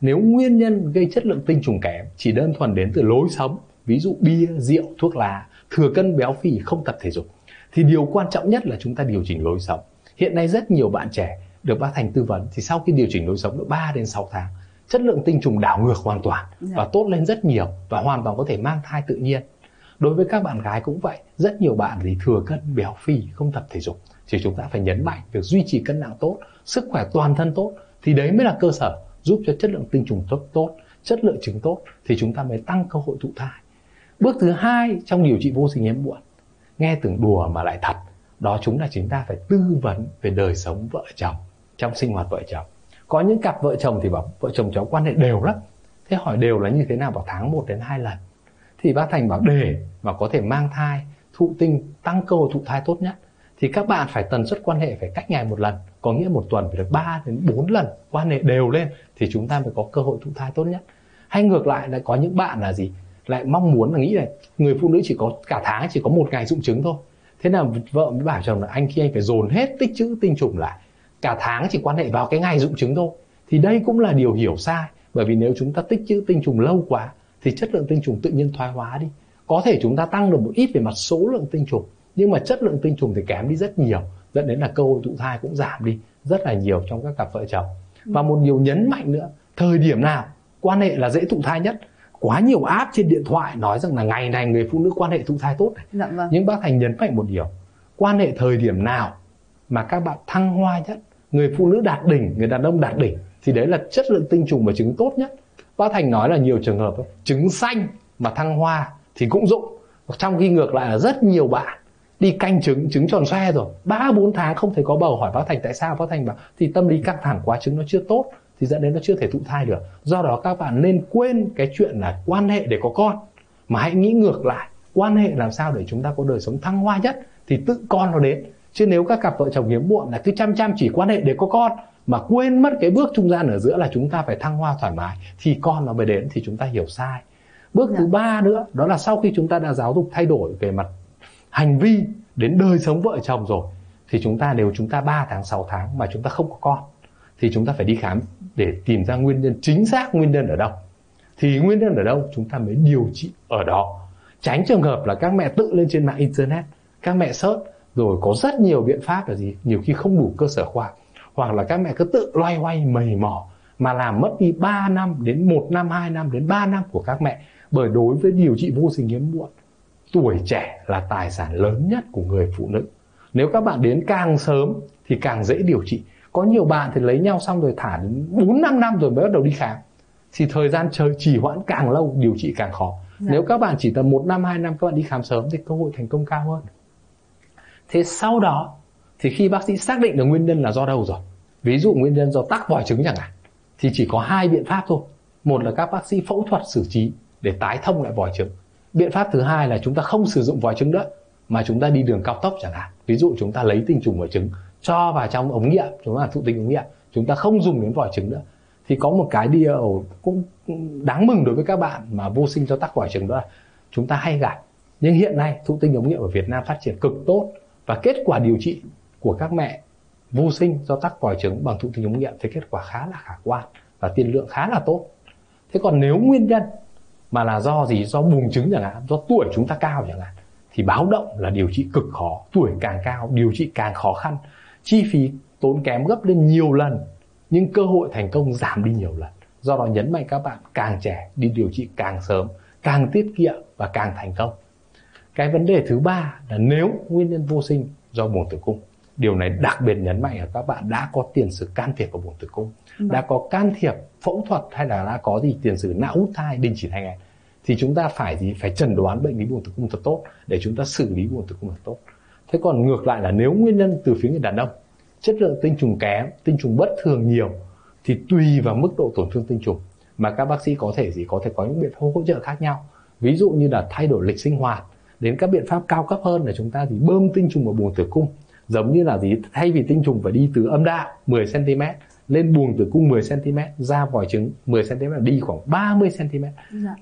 Nếu nguyên nhân gây chất lượng tinh trùng kém chỉ đơn thuần đến từ lối sống, ví dụ bia, rượu, thuốc lá, thừa cân béo phì, không tập thể dục, thì điều quan trọng nhất là chúng ta điều chỉnh lối sống. Hiện nay rất nhiều bạn trẻ được bác Thành tư vấn thì sau khi điều chỉnh lối sống độ 3-6 tháng chất lượng tinh trùng đảo ngược hoàn toàn và tốt lên rất nhiều và hoàn toàn có thể mang thai tự nhiên. Đối với các bạn gái cũng vậy, rất nhiều bạn thì thừa cân, béo phì, không tập thể dục, thì chúng ta phải nhấn mạnh việc duy trì cân nặng tốt, sức khỏe toàn thân tốt, thì đấy mới là cơ sở giúp cho chất lượng tinh trùng tốt, chất lượng trứng tốt, thì chúng ta mới tăng cơ hội thụ thai. Bước thứ hai trong điều trị vô sinh hiếm muộn, nghe tưởng đùa mà lại thật, đó chúng ta phải tư vấn về đời sống vợ chồng, trong sinh hoạt vợ chồng. Có những cặp vợ chồng thì bảo vợ chồng cháu quan hệ đều lắm, thế hỏi đều là như thế nào, vào tháng 1 đến 2 lần. Thì bác Thành bảo để mà có thể mang thai, thụ tinh, tăng cơ hội thụ thai tốt nhất thì các bạn phải tần suất quan hệ phải cách ngày một lần, có nghĩa một tuần phải được 3 đến 4 lần quan hệ đều lên thì chúng ta mới có cơ hội thụ thai tốt nhất. Hay ngược lại là có những bạn là gì? Lại mong muốn là nghĩ là người phụ nữ chỉ có cả tháng chỉ có một ngày rụng trứng thôi. Thế là vợ mới bảo chồng là anh khi anh phải dồn hết tích trữ tinh trùng lại, cả tháng chỉ quan hệ vào cái ngày rụng trứng thôi. Thì đây cũng là điều hiểu sai, bởi vì nếu chúng ta tích trữ tinh trùng lâu quá thì chất lượng tinh trùng tự nhiên thoái hóa đi. Có thể chúng ta tăng được một ít về mặt số lượng tinh trùng, nhưng mà chất lượng tinh trùng thì kém đi rất nhiều, dẫn đến là cơ hội thụ thai cũng giảm đi rất là nhiều trong các cặp vợ chồng. Và một điều nhấn mạnh nữa, thời điểm nào quan hệ là dễ thụ thai nhất? Quá nhiều app trên điện thoại nói rằng là ngày này người phụ nữ quan hệ thụ thai tốt này. Dạ, vâng. Nhưng bác Thành nhấn mạnh một điều, quan hệ thời điểm nào mà các bạn thăng hoa nhất, người phụ nữ đạt đỉnh, người đàn ông đạt đỉnh, thì đấy là chất lượng tinh trùng và trứng tốt nhất. Bác Thành nói là nhiều trường hợp trứng xanh mà thăng hoa thì cũng rụng, trong khi ngược lại là rất nhiều bạn đi canh trứng, trứng tròn xoe rồi 3-4 tháng không thấy có bầu, hỏi bác Thành tại sao, bác Thành bảo thì tâm lý căng thẳng quá, trứng nó chưa tốt thì dẫn đến nó chưa thể thụ thai được. Do đó các bạn nên quên cái chuyện là quan hệ để có con, mà hãy nghĩ ngược lại, quan hệ làm sao để chúng ta có đời sống thăng hoa nhất thì tự con nó đến. Chứ nếu các cặp vợ chồng hiếm muộn là cứ chăm chỉ quan hệ để có con mà quên mất cái bước trung gian ở giữa là chúng ta phải thăng hoa thoải mái thì con nó mới đến, thì chúng ta hiểu sai. Bước thứ ba nữa, đó là sau khi chúng ta đã giáo dục thay đổi về mặt hành vi đến đời sống vợ chồng rồi, thì chúng ta nếu chúng ta 3 tháng 6 tháng mà chúng ta không có con thì chúng ta phải đi khám để tìm ra nguyên nhân chính xác, nguyên nhân ở đâu. Thì nguyên nhân ở đâu chúng ta mới điều trị ở đó, tránh trường hợp là các mẹ tự lên trên mạng internet, các mẹ search rồi có rất nhiều biện pháp là gì, nhiều khi không đủ cơ sở khoa học, hoặc là các mẹ cứ tự loay hoay mầy mò mà làm mất đi 3 năm đến 1 năm, 2 năm đến 3 năm của các mẹ. Bởi đối với điều trị vô sinh hiếm muộn, tuổi trẻ là tài sản lớn nhất của người phụ nữ. Nếu các bạn đến càng sớm thì càng dễ điều trị. Có nhiều bạn thì lấy nhau xong rồi thả đến 4-5 năm rồi mới bắt đầu đi khám, thì thời gian trì hoãn càng lâu, điều trị càng khó. Nếu các bạn chỉ tầm 1 năm, 2 năm các bạn đi khám sớm thì cơ hội thành công cao hơn. Thế sau đó thì khi bác sĩ xác định được nguyên nhân là do đâu rồi, ví dụ nguyên nhân do tắc vòi trứng chẳng hạn, thì chỉ có 2 biện pháp thôi. Một là các bác sĩ phẫu thuật xử trí để tái thông lại vòi trứng. Biện pháp thứ hai là chúng ta không sử dụng vòi trứng nữa mà chúng ta đi đường cao tốc chẳng hạn. Ví dụ chúng ta lấy tinh trùng và trứng cho vào trong ống nghiệm, chúng ta là thụ tinh ống nghiệm, chúng ta không dùng đến vòi trứng nữa. Thì có một cái điều cũng đáng mừng đối với các bạn mà vô sinh do tắc vòi trứng, đó là chúng ta hay gặp. Nhưng hiện nay thụ tinh ống nghiệm ở Việt Nam phát triển cực tốt, và kết quả điều trị của các mẹ vô sinh do tắc vòi trứng bằng thụ tinh ống nghiệm thì kết quả khá là khả quan và tiên lượng khá là tốt. Thế còn nếu nguyên nhân mà là do gì, do buồng trứng chẳng hạn, do tuổi chúng ta cao chẳng hạn, thì báo động là điều trị cực khó. Tuổi càng cao điều trị càng khó khăn, chi phí tốn kém gấp lên nhiều lần, nhưng cơ hội thành công giảm đi nhiều lần. Do đó nhấn mạnh các bạn càng trẻ đi điều trị càng sớm, càng tiết kiệm và càng thành công. Cái vấn đề thứ ba là nếu nguyên nhân vô sinh do buồng tử cung, điều này đặc biệt nhấn mạnh là các bạn đã có tiền sử can thiệp vào buồng tử cung, đã có can thiệp phẫu thuật, hay là đã có gì tiền sử não hút thai, đình chỉ thai nghén, thì chúng ta phải chẩn đoán bệnh lý buồng tử cung thật tốt để chúng ta xử lý buồng tử cung thật tốt. Thế còn ngược lại là nếu nguyên nhân từ phía người đàn ông, chất lượng tinh trùng kém, tinh trùng bất thường nhiều, thì tùy vào mức độ tổn thương tinh trùng mà các bác sĩ có thể có những biện pháp hỗ trợ khác nhau. Ví dụ như là thay đổi lịch sinh hoạt, đến các biện pháp cao cấp hơn là chúng ta thì bơm tinh trùng vào buồng tử cung, giống như là thay vì tinh trùng phải đi từ âm đạo 10 cm lên buồng tử cung 10 cm, ra vòi trứng 10 cm, đi khoảng 30 cm.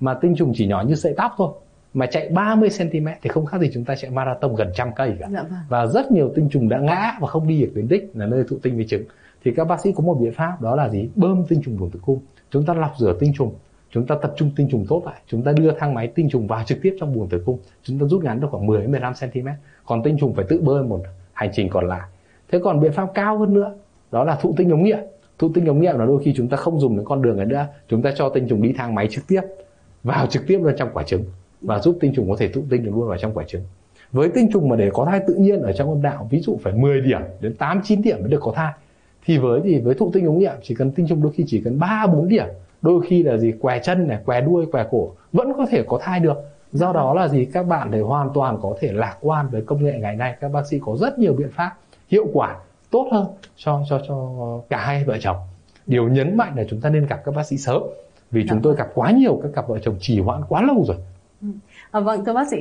Mà tinh trùng chỉ nhỏ như sợi tóc thôi, mà chạy 30 cm thì không khác gì chúng ta chạy marathon gần 100 cây cả. Và rất nhiều tinh trùng đã ngã và không đi được đến đích là nơi thụ tinh với trứng. Thì các bác sĩ có một biện pháp, đó là bơm tinh trùng buồng tử cung, chúng ta lọc rửa tinh trùng, chúng ta tập trung tinh trùng tốt lại, chúng ta đưa thang máy tinh trùng vào trực tiếp trong buồng tử cung, chúng ta rút ngắn được khoảng 10-15 cm, còn tinh trùng phải tự bơi một hành trình còn lại. Thế còn biện pháp cao hơn nữa, đó là thụ tinh ống nghiệm. thụ tinh ống nghiệm là đôi khi chúng ta không dùng đến con đường ấy nữa, chúng ta cho tinh trùng đi thang máy trực tiếp vào luôn trong quả trứng và giúp tinh trùng có thể thụ tinh được luôn vào trong quả trứng. Với tinh trùng mà để có thai tự nhiên ở trong âm đạo, ví dụ phải 10 điểm đến 8-9 điểm mới được có thai, thì với thụ tinh ống nghiệm chỉ cần tinh trùng đôi khi chỉ cần 3-4 điểm, đôi khi là què chân này, què đuôi, què cổ vẫn có thể có thai được. Do đó là các bạn thì hoàn toàn có thể lạc quan với công nghệ ngày nay, các bác sĩ có rất nhiều biện pháp hiệu quả tốt hơn cho cả hai vợ chồng. Điều nhấn mạnh là chúng ta nên gặp các bác sĩ sớm, vì chúng tôi gặp quá nhiều các cặp vợ chồng trì hoãn quá lâu rồi. Vâng, thưa bác sĩ,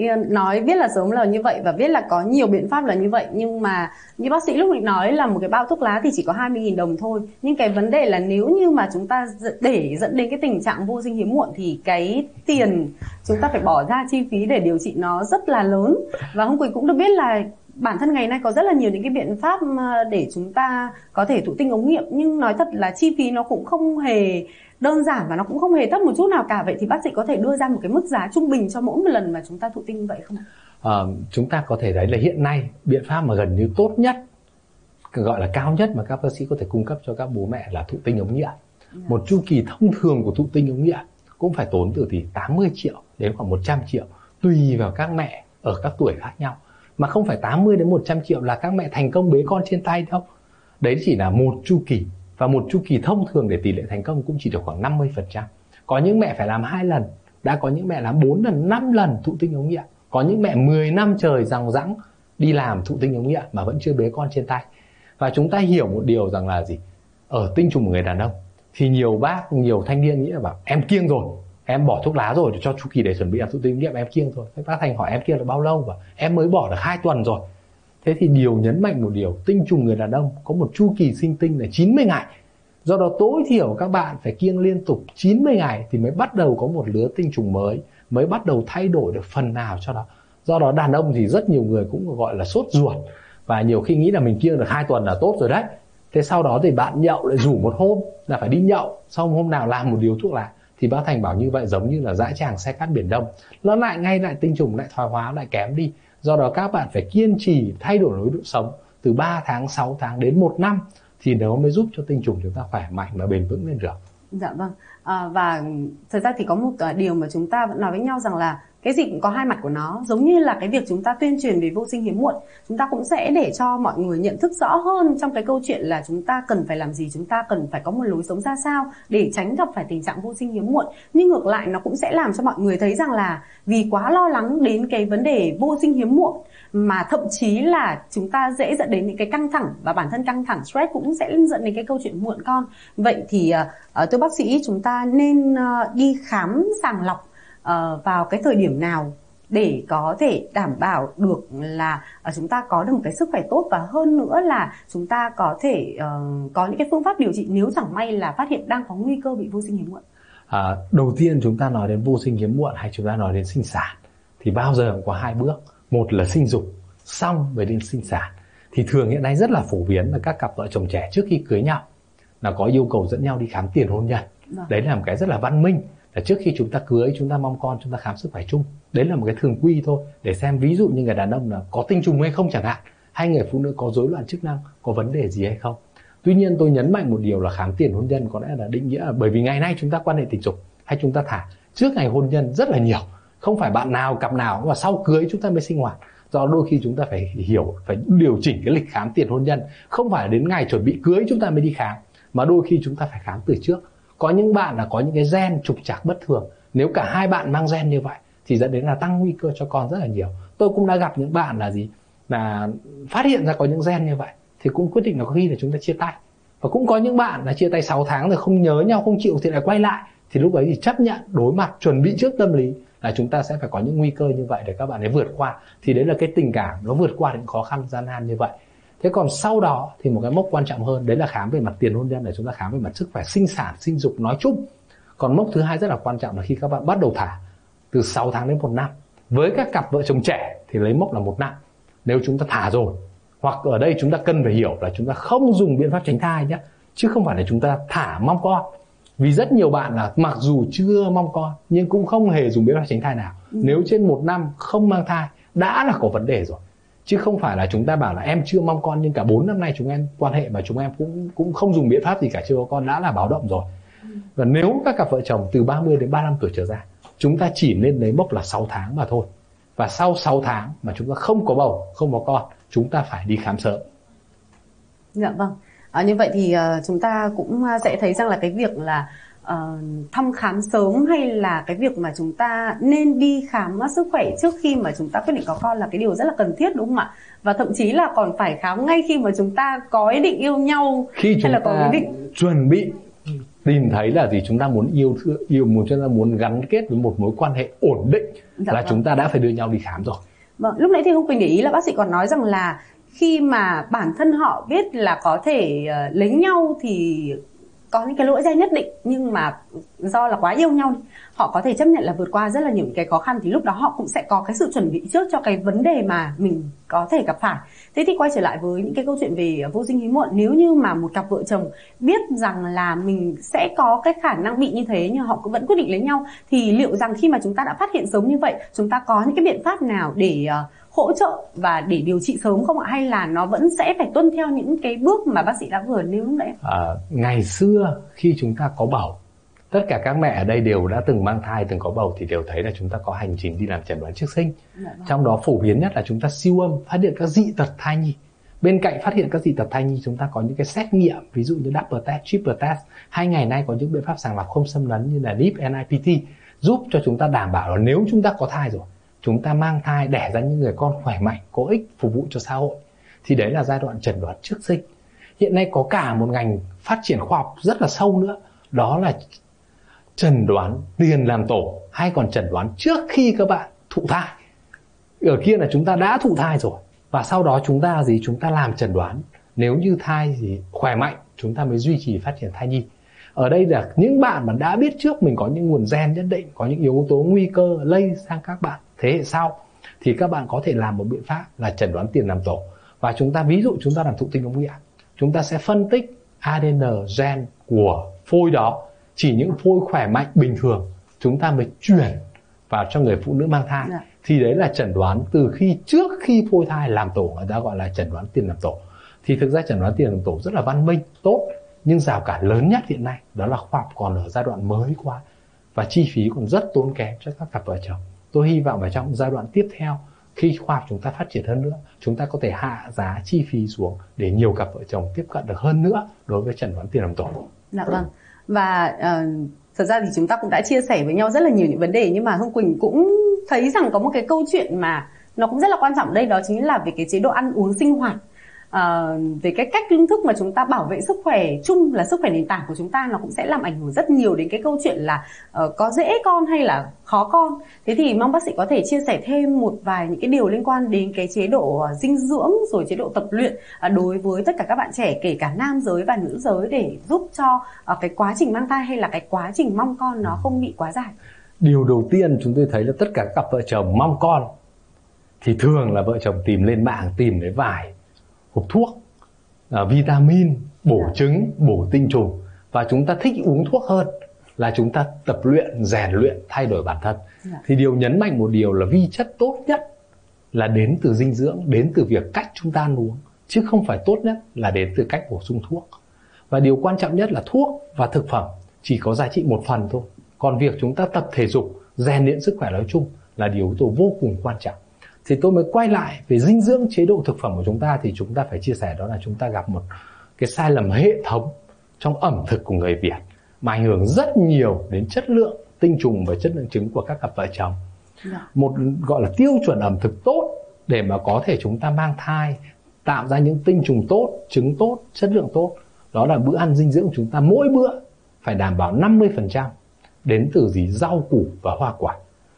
viết là sớm là như vậy và viết là có nhiều biện pháp là như vậy, nhưng mà như bác sĩ lúc nãy nói là một cái bao thuốc lá thì chỉ có 20.000 đồng thôi, nhưng cái vấn đề là nếu như mà chúng ta để dẫn đến cái tình trạng vô dinh hiếm muộn thì cái tiền chúng ta phải bỏ ra chi phí để điều trị nó rất là lớn. Và hôm Quỳ cũng được biết là bản thân ngày nay có rất là nhiều những cái biện pháp để chúng ta có thể thụ tinh ống nghiệm, nhưng nói thật là chi phí nó cũng không hề đơn giản và nó cũng không hề thấp một chút nào cả. Vậy thì bác sĩ có thể đưa ra một cái mức giá trung bình cho mỗi một lần mà chúng ta thụ tinh vậy không ạ? Chúng ta có thể thấy là hiện nay biện pháp mà gần như tốt nhất, gọi là cao nhất mà các bác sĩ có thể cung cấp cho các bố mẹ là thụ tinh ống nghiệm. Một chu kỳ thông thường của thụ tinh ống nghiệm cũng phải tốn từ 80 triệu đến khoảng 100 triệu tùy vào các mẹ ở các tuổi khác nhau. Mà không phải 80 đến 100 triệu là các mẹ thành công bế con trên tay đâu. Đấy chỉ là một chu kỳ, và một chu kỳ thông thường để tỷ lệ thành công cũng chỉ được khoảng 50%. Có những mẹ phải làm 2 lần, đã có những mẹ làm 4 lần, 5 lần thụ tinh ống nghiệm. Có những mẹ 10 năm trời rằng rẵng đi làm thụ tinh ống nghiệm mà vẫn chưa bế con trên tay. Và chúng ta hiểu một điều rằng là ở tinh trùng của người đàn ông thì nhiều bác, nhiều thanh niên nghĩ là bảo em kiêng rồi, em bỏ thuốc lá rồi, cho chu kỳ để chuẩn bị làm thụ tinh ống nghiệm em kiêng rồi. Bác Thành hỏi em kiêng được bao lâu, và em mới bỏ được 2 tuần rồi. Thế thì điều nhấn mạnh một điều, tinh trùng người đàn ông có một chu kỳ sinh tinh là 90 ngày. Do đó tối thiểu các bạn phải kiêng liên tục 90 ngày thì mới bắt đầu có một lứa tinh trùng mới, mới bắt đầu thay đổi được phần nào cho nó. Do đó đàn ông thì rất nhiều người cũng gọi là sốt ruột, và nhiều khi nghĩ là mình kiêng được 2 tuần là tốt rồi đấy. Thế sau đó thì bạn nhậu lại rủ một hôm là phải đi nhậu, xong hôm nào làm một điếu thuốc lá. Thì bác Thành bảo như vậy giống như là dã tràng xe cát biển Đông, nó lại ngay lại tinh trùng lại thoái hóa, lại kém đi. Do đó các bạn phải kiên trì thay đổi lối sống từ 3 tháng, 6 tháng đến 1 năm thì nó mới giúp cho tinh trùng chúng ta khỏe mạnh và bền vững lên được. Dạ vâng. Và thật ra thì có một điều mà chúng ta vẫn nói với nhau rằng là cái gì cũng có hai mặt của nó, giống như là cái việc chúng ta tuyên truyền về vô sinh hiếm muộn, chúng ta cũng sẽ để cho mọi người nhận thức rõ hơn trong cái câu chuyện là chúng ta cần phải làm gì, chúng ta cần phải có một lối sống ra sao để tránh gặp phải tình trạng vô sinh hiếm muộn. Nhưng ngược lại nó cũng sẽ làm cho mọi người thấy rằng là vì quá lo lắng đến cái vấn đề vô sinh hiếm muộn mà thậm chí là chúng ta dễ dẫn đến những cái căng thẳng, và bản thân căng thẳng stress cũng sẽ dẫn đến cái câu chuyện muộn con. Vậy thì thưa bác sĩ, chúng ta nên đi khám sàng lọc vào cái thời điểm nào để có thể đảm bảo được là chúng ta có được một cái sức khỏe tốt, và hơn nữa là chúng ta có thể có những cái phương pháp điều trị nếu chẳng may là phát hiện đang có nguy cơ bị vô sinh hiếm muộn? Đầu tiên chúng ta nói đến vô sinh hiếm muộn hay chúng ta nói đến sinh sản thì bao giờ cũng có hai bước, một là sinh dục xong rồi đến sinh sản. Thì thường hiện nay rất là phổ biến là các cặp vợ chồng trẻ trước khi cưới nhau là có yêu cầu dẫn nhau đi khám tiền hôn nhân. Đấy là một cái rất là văn minh, là trước khi chúng ta cưới, chúng ta mong con, chúng ta khám sức khỏe chung. Đấy là một cái thường quy thôi, để xem ví dụ như người đàn ông là có tinh trùng hay không chẳng hạn, hay người phụ nữ có rối loạn chức năng, có vấn đề gì hay không. Tuy nhiên tôi nhấn mạnh một điều là khám tiền hôn nhân có lẽ là định nghĩa, bởi vì ngày nay chúng ta quan hệ tình dục hay chúng ta thả trước ngày hôn nhân rất là nhiều, không phải bạn nào cặp nào mà sau cưới chúng ta mới sinh hoạt. Do đôi khi chúng ta phải hiểu, phải điều chỉnh cái lịch khám tiền hôn nhân, không phải đến ngày chuẩn bị cưới chúng ta mới đi khám, mà đôi khi chúng ta phải khám từ trước. Có những bạn là có những cái gen trục trặc bất thường, nếu cả hai bạn mang gen như vậy thì dẫn đến là tăng nguy cơ cho con rất là nhiều. Tôi cũng đã gặp những bạn là phát hiện ra có những gen như vậy thì cũng quyết định là có khi là chúng ta chia tay. Và cũng có những bạn là chia tay 6 tháng rồi không nhớ nhau, không chịu thì lại quay lại, thì lúc ấy thì chấp nhận, đối mặt, chuẩn bị trước tâm lý là chúng ta sẽ phải có những nguy cơ như vậy để các bạn ấy vượt qua. Thì đấy là cái tình cảm nó vượt qua những khó khăn gian nan như vậy. Thế còn sau đó thì một cái mốc quan trọng hơn, đấy là khám về mặt tiền hôn nhân, để chúng ta khám về mặt sức khỏe sinh sản, sinh dục nói chung. Còn mốc thứ hai rất là quan trọng là khi các bạn bắt đầu thả từ 6 tháng đến 1 năm. Với các cặp vợ chồng trẻ thì lấy mốc là 1 năm. Nếu chúng ta thả rồi, hoặc ở đây chúng ta cần phải hiểu là chúng ta không dùng biện pháp tránh thai nhé, chứ không phải là chúng ta thả mong con. Vì rất nhiều bạn là mặc dù chưa mong con nhưng cũng không hề dùng biện pháp tránh thai nào. Nếu trên 1 năm không mang thai đã là có vấn đề rồi. Chứ không phải là chúng ta bảo là em chưa mong con nhưng cả 4 năm nay chúng em quan hệ mà chúng em cũng không dùng biện pháp gì cả chưa có con đã là báo động rồi. Và nếu các cặp vợ chồng từ 30 đến 35 tuổi trở ra, chúng ta chỉ nên lấy mốc là 6 tháng mà thôi. Và sau 6 tháng mà chúng ta không có bầu, không có con, chúng ta phải đi khám sớm. Dạ vâng. Như vậy thì chúng ta cũng sẽ thấy rằng là cái việc là thăm khám sớm hay là cái việc mà chúng ta nên đi khám sức khỏe trước khi mà chúng ta quyết định có con là cái điều rất là cần thiết, đúng không ạ? Và thậm chí là còn phải khám ngay khi mà chúng ta có ý định yêu nhau, khi chúng ta chuẩn bị tìm thấy là gì, chúng ta muốn chúng ta muốn gắn kết với một mối quan hệ ổn định, dạ là vâng. Chúng ta đã phải đưa nhau đi khám rồi. Vâng, lúc nãy thì Hương Quỳnh để ý là bác sĩ còn nói rằng là khi mà bản thân họ biết là có thể lấy nhau thì có những cái lỗi dai nhất định, nhưng mà do là quá yêu nhau họ có thể chấp nhận là vượt qua rất là nhiều cái khó khăn, thì lúc đó họ cũng sẽ có cái sự chuẩn bị trước cho cái vấn đề mà mình có thể gặp phải. Thế thì quay trở lại với những cái câu chuyện về vô sinh hiếm muộn, nếu như mà một cặp vợ chồng biết rằng là mình sẽ có cái khả năng bị như thế nhưng họ cũng vẫn quyết định lấy nhau, thì liệu rằng khi mà chúng ta đã phát hiện sớm như vậy, chúng ta có những cái biện pháp nào để hỗ trợ và để điều trị sớm không ạ? Hay là nó vẫn sẽ phải tuân theo những cái bước mà bác sĩ đã vừa nêu lúc nãy? Ngày xưa khi chúng ta có bầu, tất cả các mẹ ở đây đều đã từng mang thai, từng có bầu thì đều thấy là chúng ta có hành trình đi làm chẩn đoán trước sinh. Trong đó phổ biến nhất là chúng ta siêu âm phát hiện các dị tật thai nhi. Bên cạnh phát hiện các dị tật thai nhi, chúng ta có những cái xét nghiệm, ví dụ như double test, triple test. Hay ngày nay có những biện pháp sàng lọc không xâm lấn như là DIP, NIPT, giúp cho chúng ta đảm bảo là nếu chúng ta có thai rồi, chúng ta mang thai đẻ ra những người con khỏe mạnh, có ích phục vụ cho xã hội. Thì đấy là giai đoạn chẩn đoán trước sinh. Hiện nay có cả một ngành phát triển khoa học rất là sâu nữa, đó là chẩn đoán tiền làm tổ, hay còn chẩn đoán trước khi các bạn thụ thai. Ở kia là chúng ta đã thụ thai rồi và sau đó chúng ta làm chẩn đoán, nếu như thai thì khỏe mạnh chúng ta mới duy trì phát triển thai nhi. Ở đây là những bạn mà đã biết trước mình có những nguồn gen nhất định, có những yếu tố nguy cơ lây sang các bạn thế hệ sau, thì các bạn có thể làm một biện pháp là chẩn đoán tiền làm tổ. Và chúng ta ví dụ chúng ta làm thụ tinh ống nghiệm, chúng ta sẽ phân tích ADN gen của phôi đó, chỉ những phôi khỏe mạnh bình thường chúng ta mới chuyển vào cho người phụ nữ mang thai. Thì đấy là chẩn đoán từ khi trước khi phôi thai làm tổ, người ta gọi là chẩn đoán tiền làm tổ. Thì thực ra chẩn đoán tiền làm tổ rất là văn minh, tốt, nhưng rào cản lớn nhất hiện nay đó là khoa học còn ở giai đoạn mới quá và chi phí còn rất tốn kém cho các cặp vợ chồng. Tôi hy vọng vào trong giai đoạn tiếp theo, khi khoa học chúng ta phát triển hơn nữa, chúng ta có thể hạ giá chi phí xuống để nhiều cặp vợ chồng tiếp cận được hơn nữa đối với chẩn đoán tiền làm tổ. Dạ vâng. Và thật ra thì chúng ta cũng đã chia sẻ với nhau rất là nhiều những vấn đề, nhưng mà Hương Quỳnh cũng thấy rằng có một cái câu chuyện mà nó cũng rất là quan trọng đây, đó chính là về cái chế độ ăn uống sinh hoạt, về cái cách lương thức mà chúng ta bảo vệ sức khỏe chung là sức khỏe nền tảng của chúng ta, nó cũng sẽ làm ảnh hưởng rất nhiều đến cái câu chuyện là có dễ con hay là khó con. Thế thì mong bác sĩ có thể chia sẻ thêm một vài những cái điều liên quan đến cái chế độ dinh dưỡng rồi chế độ tập luyện đối với tất cả các bạn trẻ, kể cả nam giới và nữ giới, để giúp cho cái quá trình mang thai hay là cái quá trình mong con nó không bị quá dài. Điều đầu tiên chúng tôi thấy là tất cả các cặp vợ chồng mong con thì thường là vợ chồng tìm lên mạng, tìm đến vài hộp thuốc, vitamin, bổ trứng, bổ tinh trùng, và chúng ta thích uống thuốc hơn là chúng ta tập luyện, rèn luyện, thay đổi bản thân. Thì điều nhấn mạnh một điều là vi chất tốt nhất là đến từ dinh dưỡng, đến từ việc cách chúng ta ăn uống, chứ không phải tốt nhất là đến từ cách bổ sung thuốc. Và điều quan trọng nhất là thuốc và thực phẩm chỉ có giá trị một phần thôi, còn việc chúng ta tập thể dục, rèn luyện sức khỏe nói chung là điều yếu tố vô cùng quan trọng. Thì tôi mới quay lại về dinh dưỡng, chế độ thực phẩm của chúng ta, thì chúng ta phải chia sẻ đó là chúng ta gặp một cái sai lầm hệ thống trong ẩm thực của người Việt mà ảnh hưởng rất nhiều đến chất lượng tinh trùng và chất lượng trứng của các cặp vợ chồng. Một gọi là tiêu chuẩn ẩm thực tốt để mà có thể chúng ta mang thai, tạo ra những tinh trùng tốt, trứng tốt, chất lượng tốt, đó là bữa ăn dinh dưỡng của chúng ta mỗi bữa phải đảm bảo 50% đến từ rau củ và hoa quả,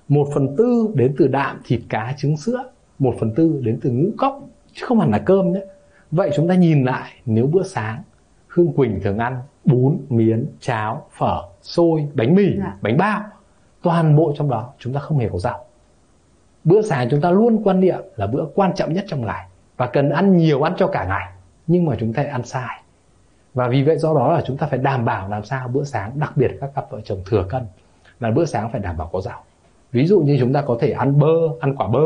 1/4 đến từ đạm, thịt, cá, trứng, sữa, 1/4 đến từ ngũ cốc, chứ không hẳn là cơm nhé. Vậy chúng ta nhìn lại, nếu bữa sáng Hương Quỳnh thường ăn bún, miến, cháo, phở, xôi, bánh mì, bánh bao, toàn bộ trong đó chúng ta không hề có rau. Bữa sáng chúng ta luôn quan niệm là bữa quan trọng nhất trong ngày và cần ăn nhiều, ăn cho cả ngày, nhưng mà chúng ta ăn sai. Và vì vậy do đó là chúng ta phải đảm bảo làm sao bữa sáng, đặc biệt các cặp vợ chồng thừa cân, là bữa sáng phải đảm bảo có rau. Ví dụ như chúng ta có thể ăn bơ, ăn quả bơ,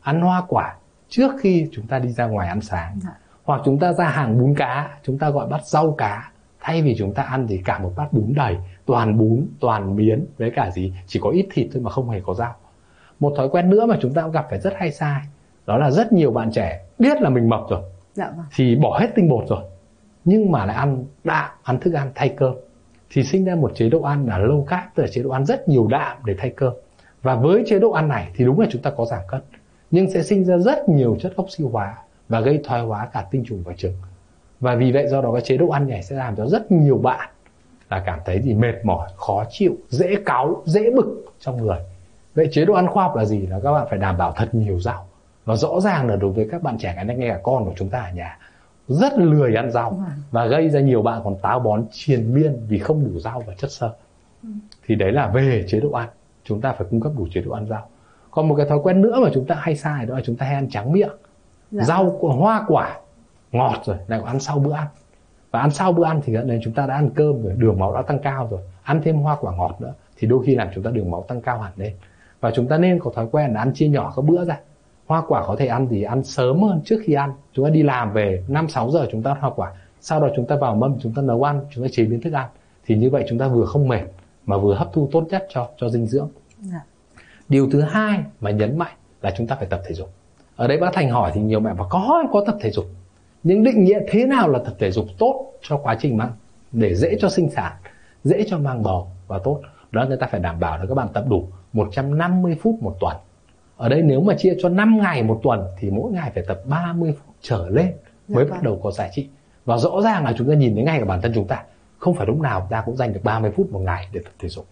ăn hoa quả, trước khi chúng ta đi ra ngoài ăn sáng. Hoặc chúng ta ra hàng bún cá, chúng ta gọi bát rau cá, thay vì chúng ta ăn thì cả một bát bún đầy, toàn bún, toàn miến với cả gì, chỉ có ít thịt thôi mà không hề có rau. Một thói quen nữa mà chúng ta cũng gặp phải rất hay sai, đó là rất nhiều bạn trẻ biết là mình mập rồi, thì bỏ hết tinh bột rồi, nhưng mà lại ăn đạm, ăn thức ăn thay cơm, thì sinh ra một chế độ ăn là low carb, tức là chế độ ăn rất nhiều đạm để thay cơm. Và với chế độ ăn này thì đúng là chúng ta có giảm cân, nhưng sẽ sinh ra rất nhiều chất oxy hóa và gây thoái hóa cả tinh trùng và trứng. Và vì vậy do đó cái chế độ ăn này sẽ làm cho rất nhiều bạn là cảm thấy gì mệt mỏi, khó chịu, dễ cáu, dễ bực trong người. Vậy chế độ ăn khoa học là gì? Là các bạn phải đảm bảo thật nhiều rau. Và rõ ràng là đối với các bạn trẻ ngày nay, ngay cả con của chúng ta ở nhà rất lười ăn rau và gây ra nhiều bạn còn táo bón triền miên vì không đủ rau và chất xơ. Thì đấy là về chế độ ăn, chúng ta phải cung cấp đủ chế độ ăn rau. Còn một cái thói quen nữa mà chúng ta hay sai đó là chúng ta hay ăn tráng miệng. Rau, hoa quả ngọt rồi lại còn ăn sau bữa ăn, và ăn sau bữa ăn thì đến chúng ta đã ăn cơm rồi, đường máu đã tăng cao rồi, ăn thêm hoa quả ngọt nữa thì đôi khi làm chúng ta đường máu tăng cao hẳn lên. Và chúng ta nên có thói quen là ăn chia nhỏ các bữa ra. Hoa quả có thể ăn thì ăn sớm hơn, trước khi ăn chúng ta đi làm về 5-6 giờ chúng ta ăn hoa quả, sau đó chúng ta vào mâm, chúng ta nấu ăn, chúng ta chế biến thức ăn, thì như vậy chúng ta vừa không mệt mà vừa hấp thu tốt nhất cho dinh dưỡng. Điều thứ hai mà nhấn mạnh là chúng ta phải tập thể dục. Ở đây bác Thành hỏi thì nhiều mẹ bảo có tập thể dục, nhưng định nghĩa thế nào là tập thể dục tốt cho quá trình mang, để dễ cho sinh sản, dễ cho mang bầu và tốt, đó là người ta phải đảm bảo là các bạn tập đủ 150 phút một tuần. Ở đây nếu mà chia cho 5 ngày một tuần thì mỗi ngày phải tập 30 phút trở lên mới bắt đầu có giá trị. Và rõ ràng là chúng ta nhìn thấy ngay cả bản thân chúng ta, không phải lúc nào ta cũng dành được 30 phút một ngày để tập thể dục.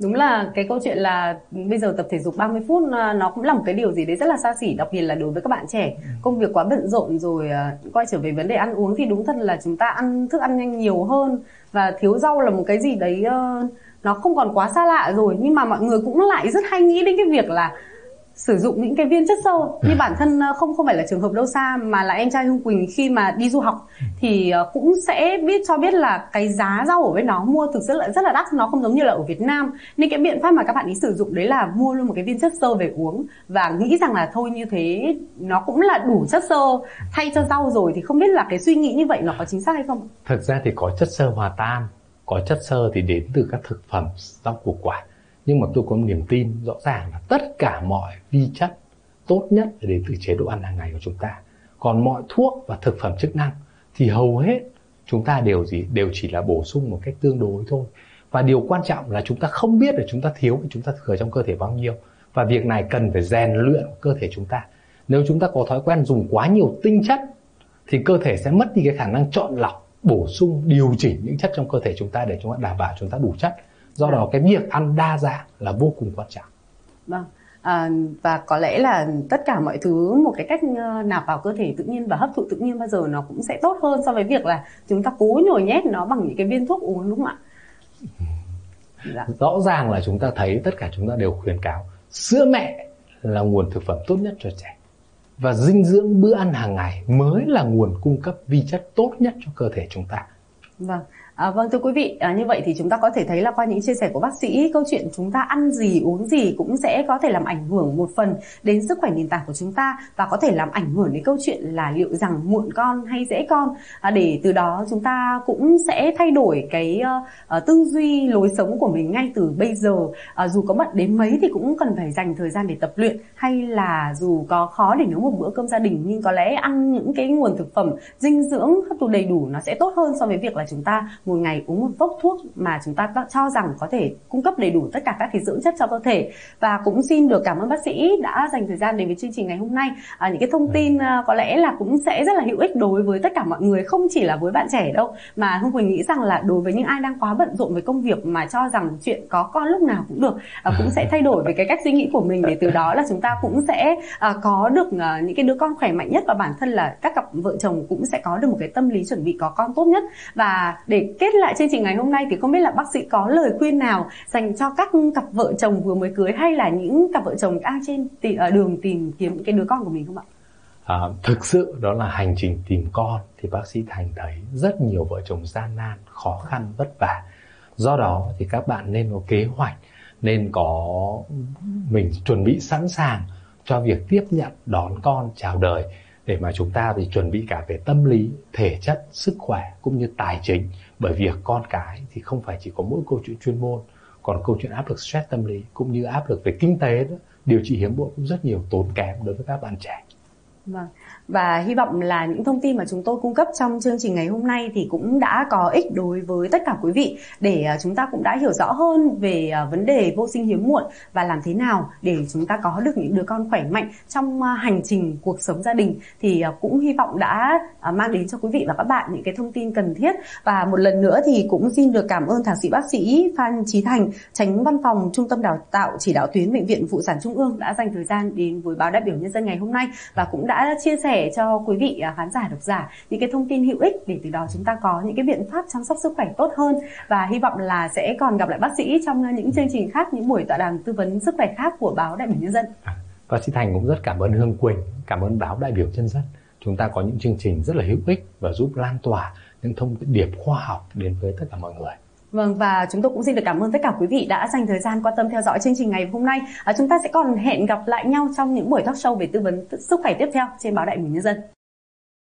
Đúng là cái câu chuyện là bây giờ tập thể dục 30 phút nó cũng là một cái điều gì đấy rất là xa xỉ, đặc biệt là đối với các bạn trẻ. Công việc quá bận rộn rồi, quay trở về vấn đề ăn uống thì đúng thật là chúng ta ăn thức ăn nhanh nhiều hơn, và thiếu rau là một cái gì đấy nó không còn quá xa lạ rồi. Nhưng mà mọi người cũng lại rất hay nghĩ đến cái việc là sử dụng những cái viên chất xơ, như bản thân không phải là trường hợp đâu xa mà là em trai Hương Quỳnh khi mà đi du học thì cũng sẽ biết là cái giá rau ở bên đó mua thực sự là rất là đắt, nó không giống như là ở Việt Nam, nên cái biện pháp mà các bạn ấy sử dụng đấy là mua luôn một cái viên chất xơ về uống và nghĩ rằng là thôi như thế nó cũng là đủ chất xơ thay cho rau rồi. Thì không biết là cái suy nghĩ như vậy nó có chính xác hay không? Thực ra thì có chất xơ hòa tan, có chất xơ thì đến từ các thực phẩm, rau củ quả. Nhưng mà tôi có một niềm tin rõ ràng là tất cả mọi vi chất tốt nhất là đến từ chế độ ăn hàng ngày của chúng ta. Còn mọi thuốc và thực phẩm chức năng thì hầu hết chúng ta đều chỉ là bổ sung một cách tương đối thôi. Và điều quan trọng là chúng ta không biết là chúng ta thiếu và chúng ta thừa trong cơ thể bao nhiêu. Và việc này cần phải rèn luyện cơ thể chúng ta. Nếu chúng ta có thói quen dùng quá nhiều tinh chất thì cơ thể sẽ mất đi cái khả năng chọn lọc, bổ sung, điều chỉnh những chất trong cơ thể chúng ta để chúng ta đảm bảo chúng ta đủ chất. Do đó cái việc ăn đa dạng là vô cùng quan trọng. Và có lẽ là tất cả mọi thứ một cái cách nạp vào cơ thể tự nhiên và hấp thụ tự nhiên bao giờ nó cũng sẽ tốt hơn so với việc là chúng ta cố nhồi nhét nó bằng những cái viên thuốc uống, đúng không ạ? Rõ ràng là chúng ta thấy tất cả chúng ta đều khuyến cáo sữa mẹ là nguồn thực phẩm tốt nhất cho trẻ, và dinh dưỡng bữa ăn hàng ngày mới là nguồn cung cấp vi chất tốt nhất cho cơ thể chúng ta. Vâng thưa quý vị, như vậy thì chúng ta có thể thấy là qua những chia sẻ của bác sĩ, câu chuyện chúng ta ăn gì uống gì cũng sẽ có thể làm ảnh hưởng một phần đến sức khỏe nền tảng của chúng ta, và có thể làm ảnh hưởng đến câu chuyện là liệu rằng muộn con hay dễ con, để từ đó chúng ta cũng sẽ thay đổi cái tư duy lối sống của mình ngay từ bây giờ. Dù có bận đến mấy thì cũng cần phải dành thời gian để tập luyện, hay là dù có khó để nấu một bữa cơm gia đình nhưng có lẽ ăn những cái nguồn thực phẩm dinh dưỡng hấp thụ đầy đủ nó sẽ tốt hơn so với việc là chúng ta một ngày uống một cốc thuốc mà chúng ta cho rằng có thể cung cấp đầy đủ tất cả các cái dưỡng chất cho cơ thể. Và cũng xin được cảm ơn bác sĩ đã dành thời gian đến với chương trình ngày hôm nay. Những cái thông tin có lẽ là cũng sẽ rất là hữu ích đối với tất cả mọi người, không chỉ là với bạn trẻ đâu, mà Hương Quỳnh nghĩ rằng là đối với những ai đang quá bận rộn với công việc mà cho rằng chuyện có con lúc nào cũng được, cũng sẽ thay đổi về cái cách suy nghĩ của mình, để từ đó là chúng ta cũng sẽ có được những cái đứa con khỏe mạnh nhất, và bản thân là các cặp vợ chồng cũng sẽ có được một cái tâm lý chuẩn bị có con tốt nhất. Và để kết lại chương trình ngày hôm nay thì không biết là bác sĩ có lời khuyên nào dành cho các cặp vợ chồng vừa mới cưới, hay là những cặp vợ chồng đang trên đường tìm kiếm cái đứa con của mình không ạ? Thực sự đó là hành trình tìm con thì bác sĩ Thành thấy rất nhiều vợ chồng gian nan, khó khăn, vất vả. Do đó thì các bạn nên có kế hoạch, nên có mình chuẩn bị sẵn sàng cho việc tiếp nhận, đón con, chào đời, để mà chúng ta thì chuẩn bị cả về tâm lý, thể chất, sức khỏe cũng như tài chính. Bởi việc con cái thì không phải chỉ có mỗi câu chuyện chuyên môn, còn câu chuyện áp lực stress tâm lý cũng như áp lực về kinh tế đó, điều trị hiếm muộn cũng rất nhiều tốn kém đối với các bạn trẻ. Và hy vọng là những thông tin mà chúng tôi cung cấp trong chương trình ngày hôm nay thì cũng đã có ích đối với tất cả quý vị, để chúng ta cũng đã hiểu rõ hơn về vấn đề vô sinh hiếm muộn và làm thế nào để chúng ta có được những đứa con khỏe mạnh trong hành trình cuộc sống gia đình. Thì cũng hy vọng đã mang đến cho quý vị và các bạn những cái thông tin cần thiết. Và một lần nữa thì cũng xin được cảm ơn thạc sĩ bác sĩ Phan Chí Thành, Chánh Văn phòng Trung tâm Đào tạo Chỉ đạo Tuyến Bệnh viện Phụ sản Trung ương đã dành thời gian đến với Báo Đại biểu Nhân dân ngày hôm nay và cũng đã chia sẻ cho quý vị khán giả, độc giả những cái thông tin hữu ích, để từ đó chúng ta có những cái biện pháp chăm sóc sức khỏe tốt hơn. Và hy vọng là sẽ còn gặp lại bác sĩ trong những chương trình khác, những buổi tọa đàm tư vấn sức khỏe khác của Báo Đại biểu Nhân dân. Bác sĩ Thành cũng rất cảm ơn Hương Quỳnh, cảm ơn Báo Đại biểu Nhân dân. Chúng ta có những chương trình rất là hữu ích và giúp lan tỏa những thông điệp khoa học đến với tất cả mọi người. Vâng, và chúng tôi cũng xin được cảm ơn tất cả quý vị đã dành thời gian quan tâm theo dõi chương trình ngày hôm nay. Chúng ta sẽ còn hẹn gặp lại nhau trong những buổi talk show về tư vấn sức khỏe tiếp theo trên Báo Đại biểu Nhân dân.